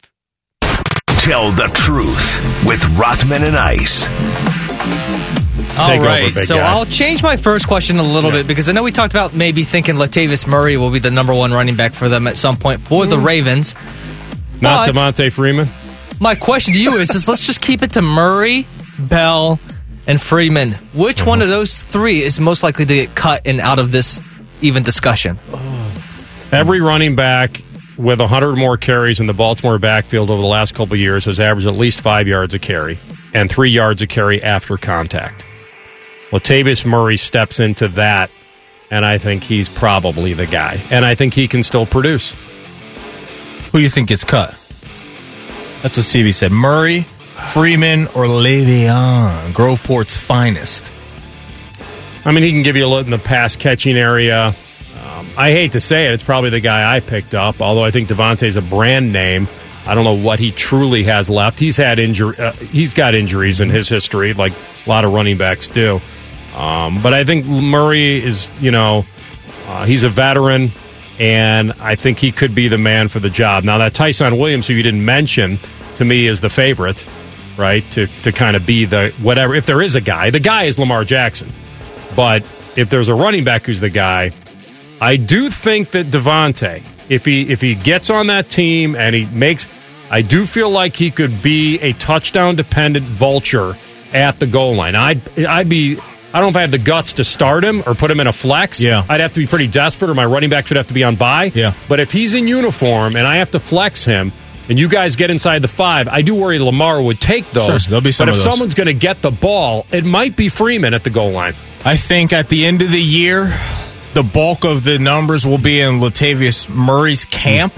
Tell the truth with Rothman and Ice. All right, so I'll change my first question a little bit because I know we talked about maybe thinking Latavius Murray will be the number one running back for them at some point for the Ravens. Not Devontae Freeman? My question to you is let's just keep it to Murray, Bell, and Freeman. Which one of those three is most likely to get cut and out of this even discussion? Every running back with 100 more carries in the Baltimore backfield over the last couple of years has averaged at least 5 yards a carry and 3 yards a carry after contact. Latavius Murray steps into that, and I think he's probably the guy. And I think he can still produce. Who do you think gets cut? That's what CB said. Murray, Freeman, or Le'Veon, Groveport's finest. I mean, he can give you a look in the pass-catching area. I hate to say it, it's probably the guy I picked up, although I think Devontae's a brand name. I don't know what he truly has left. He's had he's got injuries in his history, like a lot of running backs do. But I think Murray is, he's a veteran, and I think he could be the man for the job. Now, that Tyson Williams, who you didn't mention, to me is the favorite, right, to kind of be the whatever. If there is a guy, the guy is Lamar Jackson. But if there's a running back who's the guy, I do think that Devontae, if he gets on that team and he makes, I do feel like he could be a touchdown-dependent vulture at the goal line. I don't know if I have the guts to start him or put him in a flex. Yeah. I'd have to be pretty desperate, or my running back would have to be on bye. Yeah. But if he's in uniform and I have to flex him, and you guys get inside the five, I do worry Lamar would take those. Sure, there'll be some. But if someone's going to get the ball, it might be Freeman at the goal line. I think at the end of the year, the bulk of the numbers will be in Latavius Murray's camp.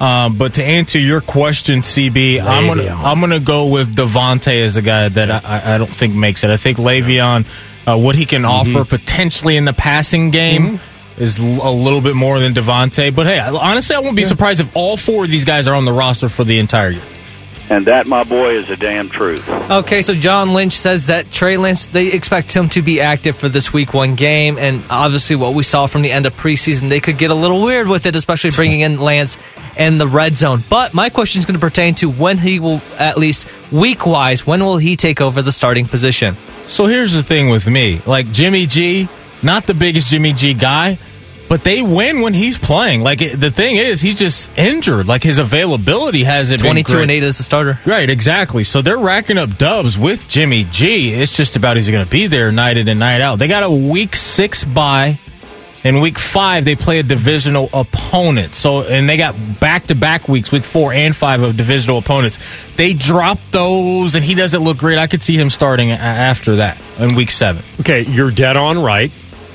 But to answer your question, CB, Le'Veon. I'm gonna go with Devontae as a guy that I don't think makes it. I think Le'Veon, what he can offer potentially in the passing game is a little bit more than Devontae. But hey, honestly, I wouldn't be surprised if all four of these guys are on the roster for the entire year. And that, my boy, is the damn truth. Okay, so John Lynch says that Trey Lance, they expect him to be active for this Week 1 game. And obviously what we saw from the end of preseason, they could get a little weird with it, especially bringing in Lance and the red zone. But my question is going to pertain to when he will, at least week-wise, when will he take over the starting position? So here's the thing with me. Like, Jimmy G, not the biggest Jimmy G guy, but they win when he's playing. Like, the thing is, he's just injured. Like, his availability hasn't been great. 22-8 as a starter. Right, exactly. So they're racking up dubs with Jimmy G. It's just about he's going to be there night in and night out. They got a Week 6 bye. In Week 5, they play a divisional opponent. So, and they got back-to-back weeks, Week 4 and 5 of divisional opponents. They drop those, and he doesn't look great. I could see him starting after that in Week 7. Okay, you're dead on right.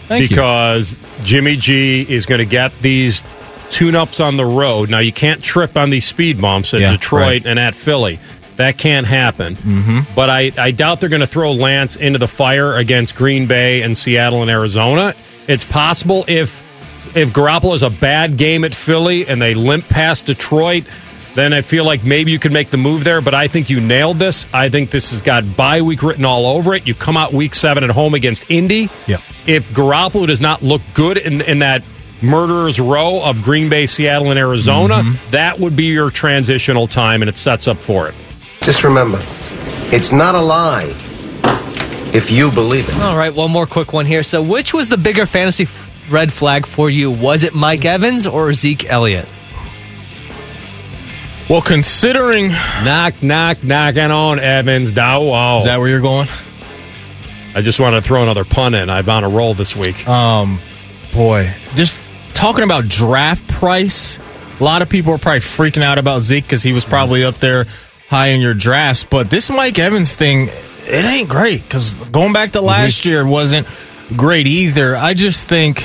Thank you. Jimmy G is going to get these tune-ups on the road. Now, you can't trip on these speed bumps at Detroit and at Philly. That can't happen. Mm-hmm. But I doubt they're going to throw Lance into the fire against Green Bay and Seattle and Arizona. It's possible if Garoppolo has a bad game at Philly and they limp past Detroit, then I feel like maybe you could make the move there. But I think you nailed this. I think this has got bye week written all over it. You come out Week 7 at home against Indy. Yeah. If Garoppolo does not look good in that murderer's row of Green Bay, Seattle, and Arizona, that would be your transitional time, and it sets up for it. Just remember, it's not a lie if you believe it. All right, one more quick one here. So which was the bigger fantasy red flag for you? Was it Mike Evans or Zeke Elliott? Well, considering... Knock, knock, knocking on Evans. Wow. Is that where you're going? I just want to throw another pun in. I'm on a roll this week. Boy, just talking about draft price, a lot of people are probably freaking out about Zeke because he was probably up there high in your drafts. But this Mike Evans thing, it ain't great because going back to last year wasn't great either. I just think...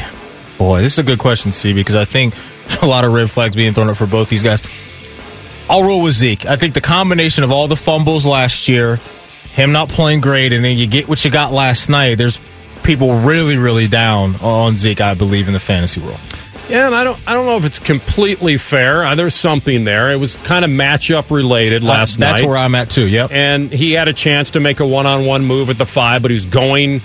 Boy, this is a good question, CB, because I think a lot of red flags being thrown up for both these guys. I'll roll with Zeke. I think the combination of all the fumbles last year, him not playing great, and then you get what you got last night, there's people really, really down on Zeke, I believe, in the fantasy world. Yeah, and I don't know if it's completely fair. There's something there. It was kind of matchup related last night. That's where I'm at too. Yep. And he had a chance to make a one-on-one move at the 5, but he was going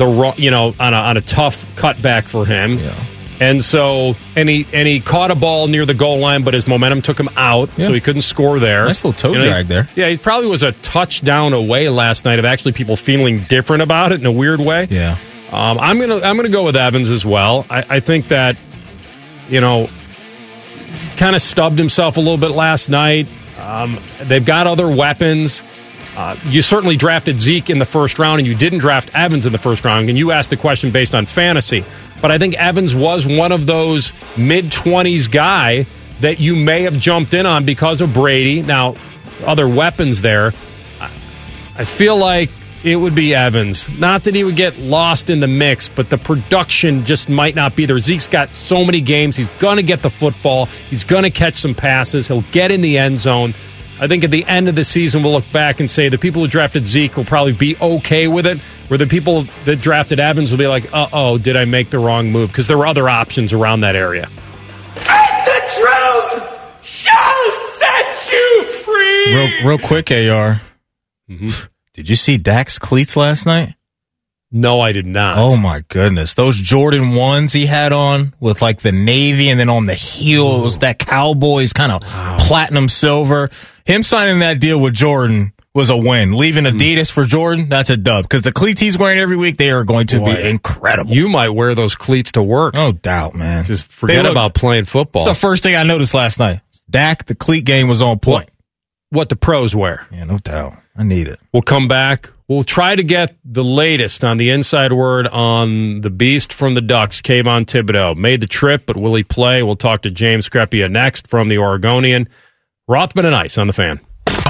on a tough cutback for him. Yeah. And so he caught a ball near the goal line, but his momentum took him out, so he couldn't score there. Nice little toe drag there. Yeah, he probably was a touchdown away last night of actually people feeling different about it in a weird way. Yeah, I'm gonna go with Evans as well. I think that kind of stubbed himself a little bit last night. They've got other weapons. You certainly drafted Zeke in the first round, and you didn't draft Evans in the first round. And you asked the question based on fantasy. But I think Evans was one of those mid-20s guy that you may have jumped in on because of Brady. Now, other weapons there. I feel like it would be Evans. Not that he would get lost in the mix, but the production just might not be there. Zeke's got so many games. He's going to get the football. He's going to catch some passes. He'll get in the end zone. I think at the end of the season, we'll look back and say the people who drafted Zeke will probably be okay with it, where the people that drafted Evans will be like, uh-oh, did I make the wrong move? Because there were other options around that area. And the truth shall set you free! Real quick, AR. Mm-hmm. Did you see Dak's cleats last night? No, I did not. Oh, my goodness. Those Jordan 1s he had on with, like, the navy and then on the heels, that Cowboys kind of platinum silver. Him signing that deal with Jordan was a win. Leaving Adidas for Jordan, that's a dub. Because the cleats he's wearing every week, they are going to be incredible. You might wear those cleats to work. No doubt, man. Just forget about playing football. That's the first thing I noticed last night. Dak, the cleat game was on point. What the pros wear. Yeah, no doubt. I need it. We'll come back. We'll try to get the latest on the inside word on the beast from the Ducks, Kayvon Thibodeaux. Made the trip, but will he play? We'll talk to James Crepea next from the Oregonian. Rothman and Ice on the Fan.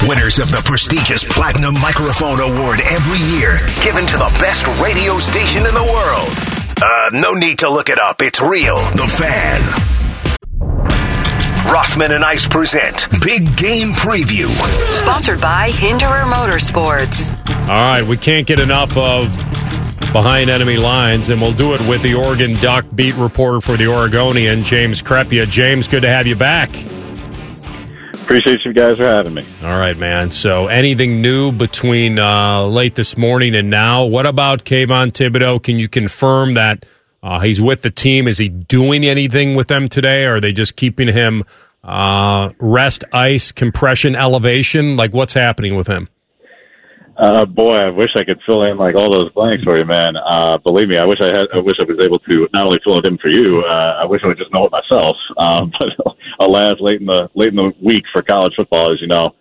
Winners of the prestigious Platinum Microphone Award every year, given to the best radio station in the world. No need to look it up. It's real. The Fan. Rothman and Ice present Big Game Preview. Sponsored by Hinderer Motorsports. All right, we can't get enough of behind enemy lines, and we'll do it with the Oregon Duck beat reporter for the Oregonian, James Crepea. James, good to have you back. Appreciate you guys for having me. All right, man. So anything new between late this morning and now? What about Kayvon Thibodeaux? Can you confirm that he's with the team? Is he doing anything with them today? Or are they just keeping him rest, ice, compression, elevation? Like, what's happening with him? Boy, I wish I could fill in like all those blanks for you, man. Believe me, I wish I was able to not only fill it in for you. I wish I would just know it myself. But alas, late in the week for college football, as you know,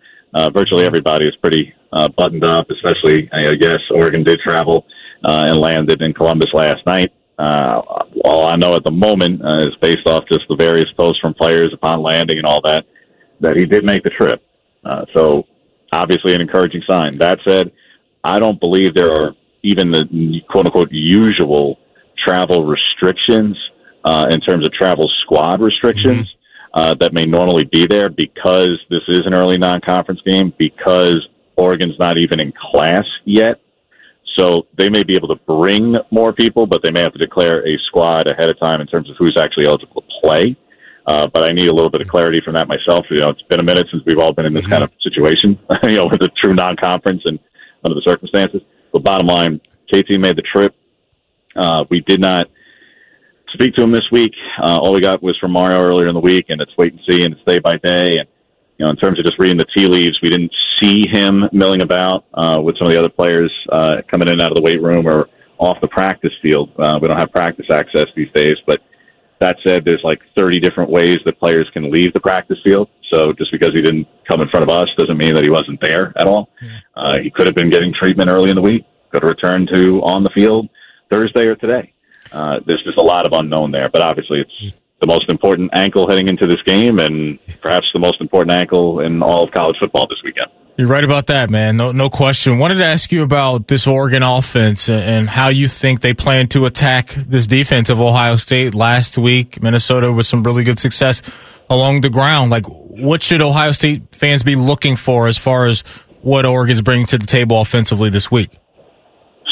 virtually everybody is pretty buttoned up. Especially, I guess, Oregon did travel and landed in Columbus last night. All I know at the moment is based off just the various posts from players upon landing and all that, that he did make the trip. So obviously an encouraging sign. That said, I don't believe there are even the quote-unquote usual travel restrictions in terms of travel squad restrictions that may normally be there, because this is an early non-conference game, because Oregon's not even in class yet. So they may be able to bring more people, but they may have to declare a squad ahead of time in terms of who's actually eligible to play. But I need a little bit of clarity from that myself. You know, it's been a minute since we've all been in this kind of situation, with a true non-conference and under the circumstances. But bottom line, KT made the trip. We did not speak to him this week. All we got was from Mario earlier in the week, and it's wait and see, and it's day by day. And, in terms of just reading the tea leaves, we didn't see him milling about with some of the other players coming in and out of the weight room or off the practice field. We don't have practice access these days, but that said, there's like 30 different ways that players can leave the practice field. So just because he didn't come in front of us doesn't mean that he wasn't there at all. He could have been getting treatment early in the week, could have returned to on the field Thursday or today. There's just a lot of unknown there, but obviously it's the most important ankle heading into this game, and perhaps the most important ankle in all of college football this weekend. You're right about that, man. No question. Wanted to ask you about this Oregon offense and how you think they plan to attack this defense of Ohio State last week. Minnesota with some really good success along the ground. Like, what should Ohio State fans be looking for as far as what Oregon's bringing to the table offensively this week?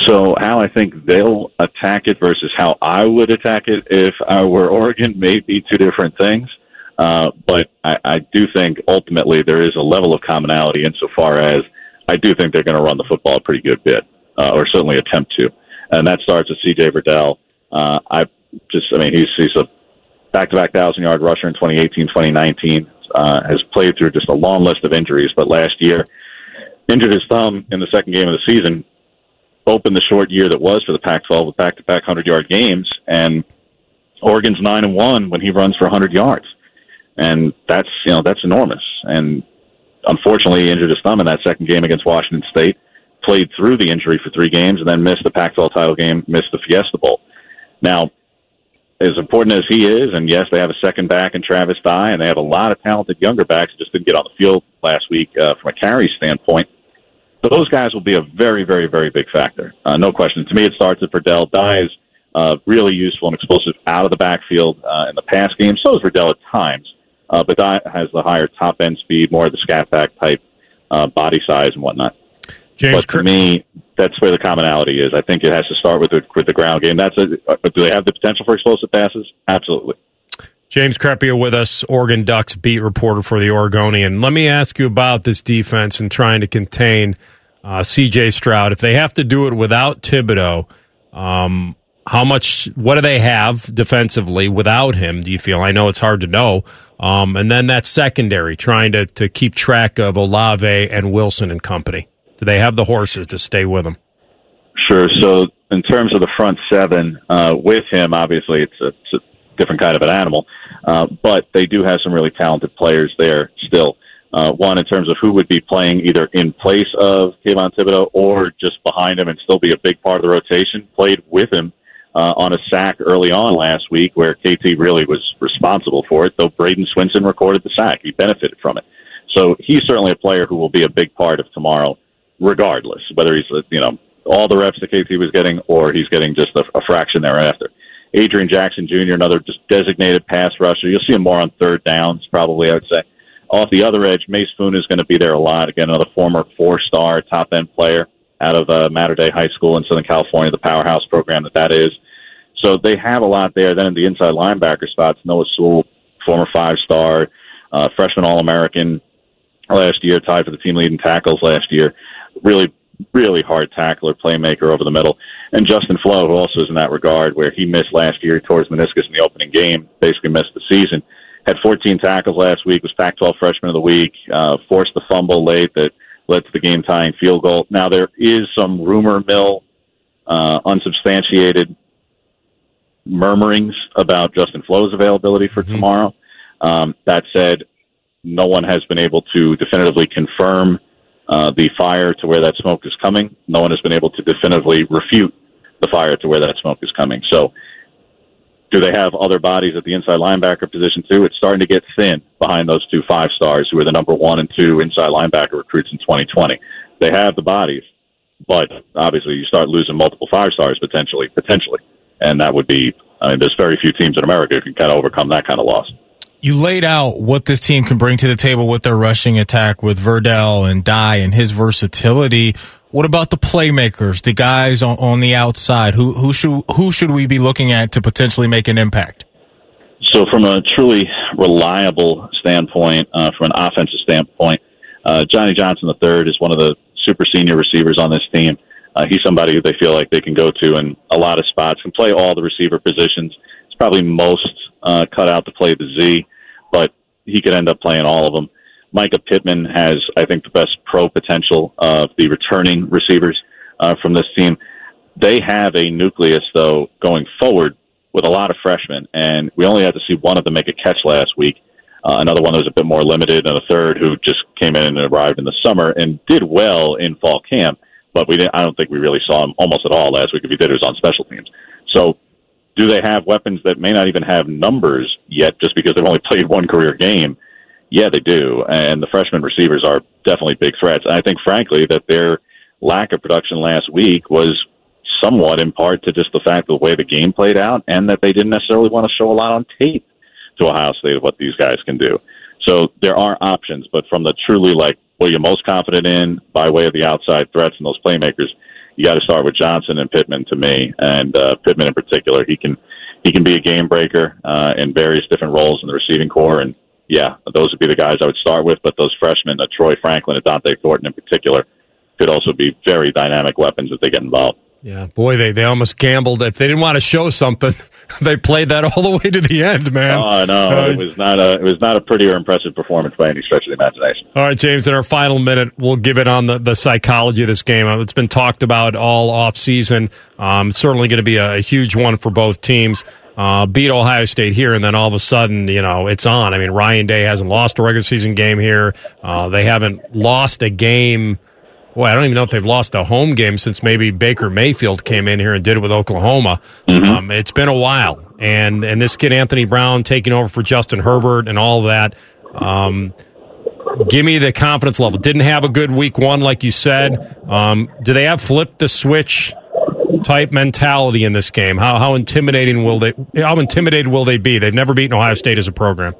So how I think they'll attack it versus how I would attack it if I were Oregon may be two different things. But I do think ultimately there is a level of commonality insofar as I do think they're going to run the football a pretty good bit, or certainly attempt to. And that starts with CJ Verdell. He's a back-to-back 1,000-yard rusher in 2018, 2019, has played through just a long list of injuries, but last year injured his thumb in the second game of the season, opened the short year that was for the Pac-12 with back-to-back 100-yard games, and Oregon's 9-1 when he runs for 100 yards. And that's enormous. And unfortunately, he injured his thumb in that second game against Washington State, played through the injury for 3 games, and then missed the Pac-12 title game, missed the Fiesta Bowl. Now, as important as he is, and yes, they have a second back in Travis Dye, and they have a lot of talented younger backs that just didn't get on the field last week from a carry standpoint, but those guys will be a very, very, very big factor. No question. To me, it starts at Verdell. Dye is really useful and explosive out of the backfield in the pass game. So is Verdell at times. But Dye has the higher top-end speed, more of the scat-back type body size and whatnot. To me, that's where the commonality is. I think it has to start with the ground game. Do they have the potential for explosive passes? Absolutely. James Crepea with us, Oregon Ducks beat reporter for the Oregonian. Let me ask you about this defense and trying to contain C.J. Stroud. If they have to do it without Thibodeaux, what do they have defensively without him, do you feel? I know it's hard to know. And then that secondary, trying to keep track of Olave and Wilson and company. Do they have the horses to stay with him? Sure. So in terms of the front seven, with him, obviously it's a different kind of an animal. But they do have some really talented players there still. One, in terms of who would be playing either in place of Kayvon Thibodeaux or just behind him and still be a big part of the rotation, played with him on a sack early on last week where KT really was responsible for it, though Braden Swinson recorded the sack. He benefited from it. So he's certainly a player who will be a big part of tomorrow, regardless, whether he's, all the reps that KT was getting or he's getting just a fraction thereafter. Adrian Jackson Jr., another just designated pass rusher. You'll see him more on third downs, probably, I would say. Off the other edge, Mace Foon is going to be there a lot. Again, another former 4-star top-end player out of Mater Dei High School in Southern California, the powerhouse program that is. So they have a lot there. Then in the inside linebacker spots, Noah Sewell, former 5-star, freshman All-American last year, tied for the team lead in tackles last year. Really, really hard tackler, playmaker over the middle. And Justin Flo, who also is in that regard, where he missed last year towards meniscus in the opening game, basically missed the season. Had 14 tackles last week, was Pac-12 freshman of the week, forced the fumble late that led to the game-tying field goal. Now, there is some rumor mill, unsubstantiated murmurings about Justin Flo's availability for tomorrow. That said, no one has been able to definitively confirm the fire to where that smoke is coming. No one has been able to definitively refute the fire to where that smoke is coming. So do they have other bodies at the inside linebacker position too? It's starting to get thin behind those 2 5-stars who are the number 1 and 2 inside linebacker recruits in 2020. They have the bodies, but obviously you start losing multiple 5-stars potentially. And that would be, there's very few teams in America who can kind of overcome that kind of loss. You laid out what this team can bring to the table with their rushing attack with Verdell and Dye and his versatility. What about the playmakers, the guys on the outside? Who should we be looking at to potentially make an impact? So from a truly reliable standpoint, from an offensive standpoint, Johnny Johnson III is one of the super senior receivers on this team. He's somebody who they feel like they can go to in a lot of spots, can play all the receiver positions. It's probably most cut out to play the Z, but he could end up playing all of them. Micah Pittman has, I think, the best pro potential of the returning receivers from this team. They have a nucleus, though, going forward with a lot of freshmen, and we only had to see one of them make a catch last week. Another one that was a bit more limited, and a third who just came in and arrived in the summer and did well in fall camp. But I don't think we really saw him almost at all last week. If he did, it was on special teams. So do they have weapons that may not even have numbers yet just because they've only played one career game? Yeah, they do. And the freshman receivers are definitely big threats. And I think, frankly, that their lack of production last week was somewhat in part to just the fact of the way the game played out and that they didn't necessarily want to show a lot on tape to Ohio State of what these guys can do. So there are options, but from the truly what you're most confident in by way of the outside threats and those playmakers, you got to start with Johnson and Pittman to me, and Pittman in particular. He can be a game breaker in various different roles in the receiving corps, and yeah, those would be the guys I would start with. But those freshmen, Troy Franklin and Dante Thornton in particular, could also be very dynamic weapons if they get involved. Yeah, boy, they almost gambled. If they didn't want to show something, they played that all the way to the end, man. Oh, no, it was not a pretty or impressive performance by any stretch of the imagination. All right, James, in our final minute, we'll give it on the psychology of this game. It's been talked about all offseason. Certainly going to be a huge one for both teams. Beat Ohio State here, and then all of a sudden, it's on. I mean, Ryan Day hasn't lost a regular season game here. They haven't lost a game. Boy, I don't even know if they've lost a home game since maybe Baker Mayfield came in here and did it with Oklahoma. Mm-hmm. It's been a while. And this kid, Anthony Brown, taking over for Justin Herbert and all that. Give me the confidence level. Didn't have a good week one, like you said. Do they have flip the switch type mentality in this game? How intimidated will they be? They've never beaten Ohio State as a program.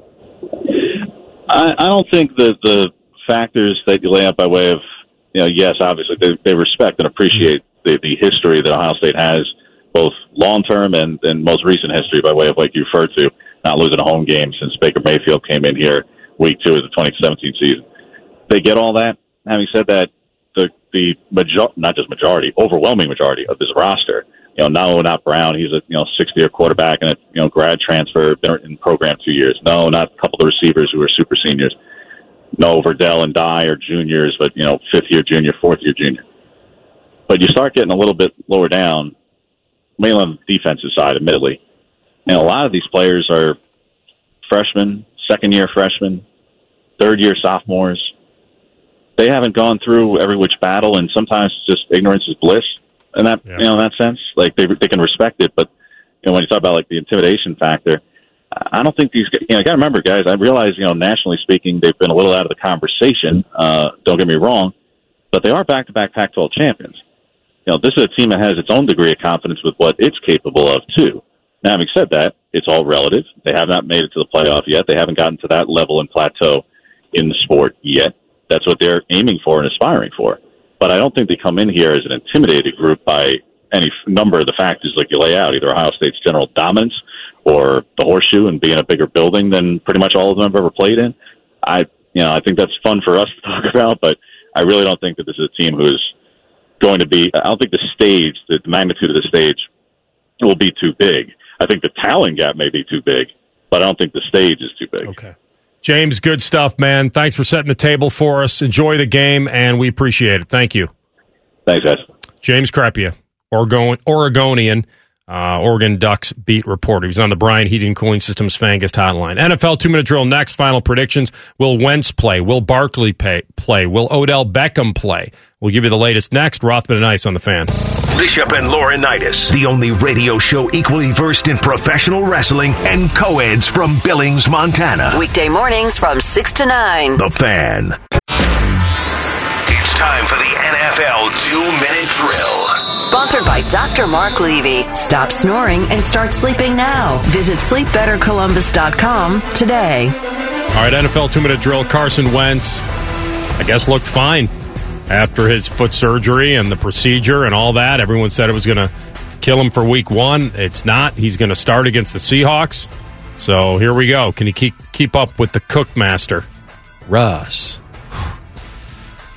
I don't think that the factors that you lay out by way of, yes, obviously, they respect and appreciate the history that Ohio State has, both long-term and most recent history by way of, like you referred to, not losing a home game since Baker Mayfield came in here week two of the 2017 season. They get all that. Having said that, overwhelming majority of this roster, not Brown, he's a sixth-year quarterback and a grad transfer, been in the program 2 years. No, not a couple of receivers who are super seniors. No, Verdell and Dye are juniors, but, fifth-year junior, fourth-year junior. But you start getting a little bit lower down, mainly on the defensive side, admittedly. And a lot of these players are freshmen, second-year freshmen, third-year sophomores. They haven't gone through every which battle, and sometimes just ignorance is bliss in that, in that sense. Like, they can respect it, but when you talk about, the intimidation factor, I don't think these guys, I got to remember, guys, I realize, nationally speaking, they've been a little out of the conversation. Don't get me wrong, but they are back-to-back Pac-12 champions. This is a team that has its own degree of confidence with what it's capable of, too. Now, having said that, it's all relative. They have not made it to the playoff yet. They haven't gotten to that level and plateau in the sport yet. That's what they're aiming for and aspiring for. But I don't think they come in here as an intimidated group by any number of the factors like you lay out, either Ohio State's general dominance or the horseshoe and being a bigger building than pretty much all of them have ever played in. I think that's fun for us to talk about, but I really don't think that this is a team who's going to be, I don't think the magnitude of the stage will be too big. I think the talent gap may be too big, but I don't think the stage is too big. Okay. James, good stuff, man. Thanks for setting the table for us. Enjoy the game, and we appreciate it. Thank you. Thanks, guys. James Crepea, Oregonian, Oregon Ducks beat reporter. He was on the Bryan Heating and Cooling Systems Fangus hotline. NFL 2-minute drill next. Final predictions. Will Wentz play? Will Barkley play? Will Odell Beckham play? We'll give you the latest next. Rothman and Ice on the Fan. Bishop and Laurinaitis, the only radio show equally versed in professional wrestling and co-eds from Billings, Montana. Weekday mornings from 6 to 9. The Fan. It's time for the NFL 2-minute drill. Sponsored by Dr. Mark Levy. Stop snoring and start sleeping now. Visit sleepbettercolumbus.com today. All right, NFL 2-minute drill. Carson Wentz, I guess, looked fine after his foot surgery and the procedure and all that. Everyone said it was going to kill him for week one. It's not. He's going to start against the Seahawks. So here we go. Can he keep up with the Cookmaster, Russ?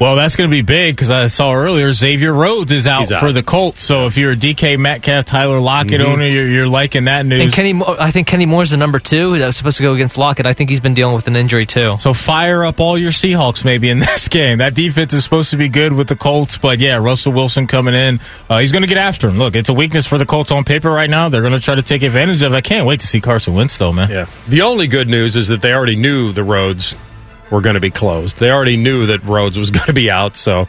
Well, that's going to be big because I saw earlier Xavier Rhodes is out for the Colts. So if you're a DK Metcalf, Tyler Lockett owner, you're liking that news. And I think Kenny Moore's the number two that was supposed to go against Lockett. I think he's been dealing with an injury too. So fire up all your Seahawks maybe in this game. That defense is supposed to be good with the Colts, but yeah, Russell Wilson coming in, he's going to get after him. Look, it's a weakness for the Colts on paper right now. They're going to try to take advantage of it. I can't wait to see Carson Wentz though, man. Yeah. The only good news is that they already knew the roads were going to be closed. They already knew that Rhodes was going to be out, so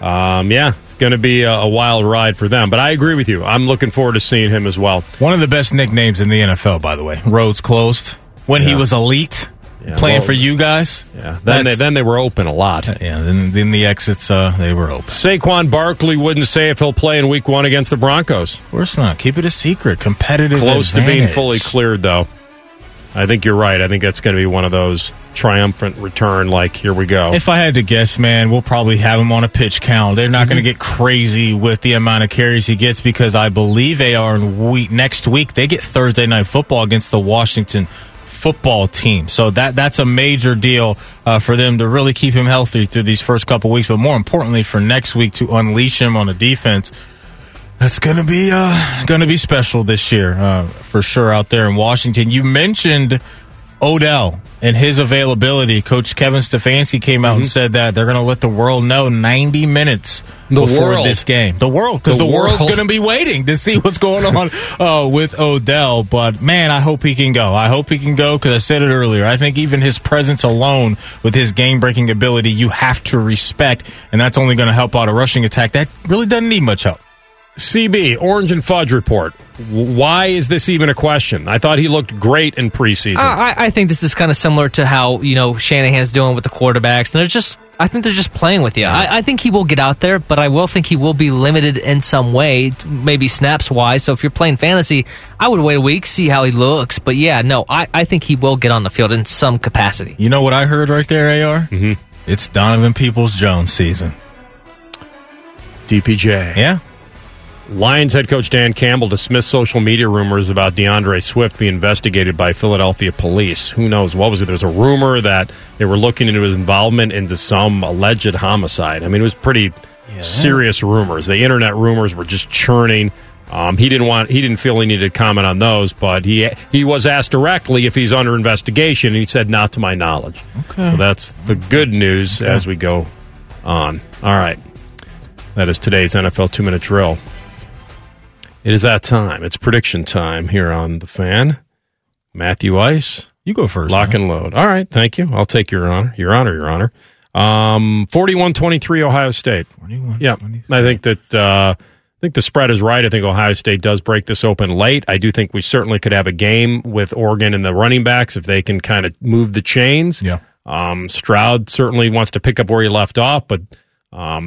it's going to be a wild ride for them. But I agree with you. I'm looking forward to seeing him as well. One of the best nicknames in the NFL, by the way. Rhodes closed when he was elite, playing for you guys. Yeah. Then they were open a lot. Yeah, then the exits, they were open. Saquon Barkley wouldn't say if he'll play in Week 1 against the Broncos. Of course not. Keep it a secret. Competitive advantage. Close to being fully cleared, though. I think you're right. I think that's going to be one of those. triumphant return, like, here we go. If I had to guess, man, we'll probably have him on a pitch count. They're not going to get crazy with the amount of carries he gets, because I believe next week they get Thursday Night Football against the Washington Football Team. So that's a major deal for them to really keep him healthy through these first couple weeks, but more importantly for next week to unleash him on a defense that's gonna be special this year for sure out there in Washington. You mentioned Odell and his availability. Coach Kevin Stefanski came out and said that they're going to let the world know 90 minutes before this game. The world, because the world's going to be waiting to see what's going on with Odell. But, man, I hope he can go. I hope he can go, because I said it earlier. I think even his presence alone with his game-breaking ability, you have to respect, and that's only going to help out a rushing attack that really doesn't need much help. CB, Orange and Fudge Report. Why is this even a question? I thought he looked great in preseason. I think this is kind of similar to how, you know, Shanahan's doing with the quarterbacks. I think they're just playing with you. I think he will get out there, but I will think he will be limited in some way, maybe snaps-wise. So if you're playing fantasy, I would wait a week, see how he looks. But, yeah, no, I think he will get on the field in some capacity. You know what I heard right there, AR? Mm-hmm. It's Donovan Peoples-Jones season. DPJ. Yeah. Lions head coach Dan Campbell dismissed social media rumors about DeAndre Swift being investigated by Philadelphia police. Who knows what was it? There was a rumor that they were looking into his involvement into some alleged homicide. I mean, it was pretty serious rumors. The internet rumors were just churning. He didn't feel he needed to comment on those, but he was asked directly if he's under investigation, and he said, "Not to my knowledge." Okay, so that's the good news as we go on. All right, that is today's NFL 2-Minute Drill. It is that time. It's prediction time here on The Fan. Matthew Ice. You go first. Lock and load. All right. Thank you. I'll take your honor. Your honor. 41-23 Ohio State. 41. Yeah. 23. I think the spread is right. I think Ohio State does break this open late. I do think we certainly could have a game with Oregon and the running backs if they can kind of move the chains. Yeah. Stroud certainly wants to pick up where he left off, but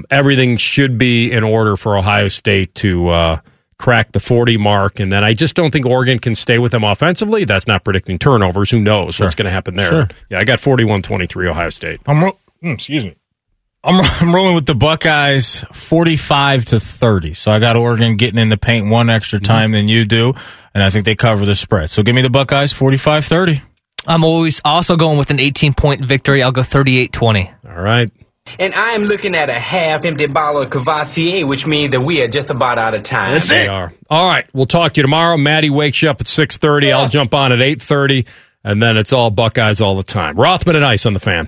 everything should be in order for Ohio State to crack the 40 mark, and then I just don't think Oregon can stay with them offensively. That's not predicting turnovers. Who knows what's going to happen there? Sure. Yeah, I got 41-23 Ohio State. I'm rolling with the Buckeyes 45-30. So I got Oregon getting in the paint one extra time than you do, and I think they cover the spread. So give me the Buckeyes 45-30. I'm always also going with an 18-point victory. I'll go 38-20. All right. And I'm looking at a half-empty bottle of Cavatier, which means that we are just about out of time. That's it. All right, we'll talk to you tomorrow. Maddie wakes you up at 6:30. I'll jump on at 8:30, and then it's all Buckeyes all the time. Rothman and Ice on The Fan.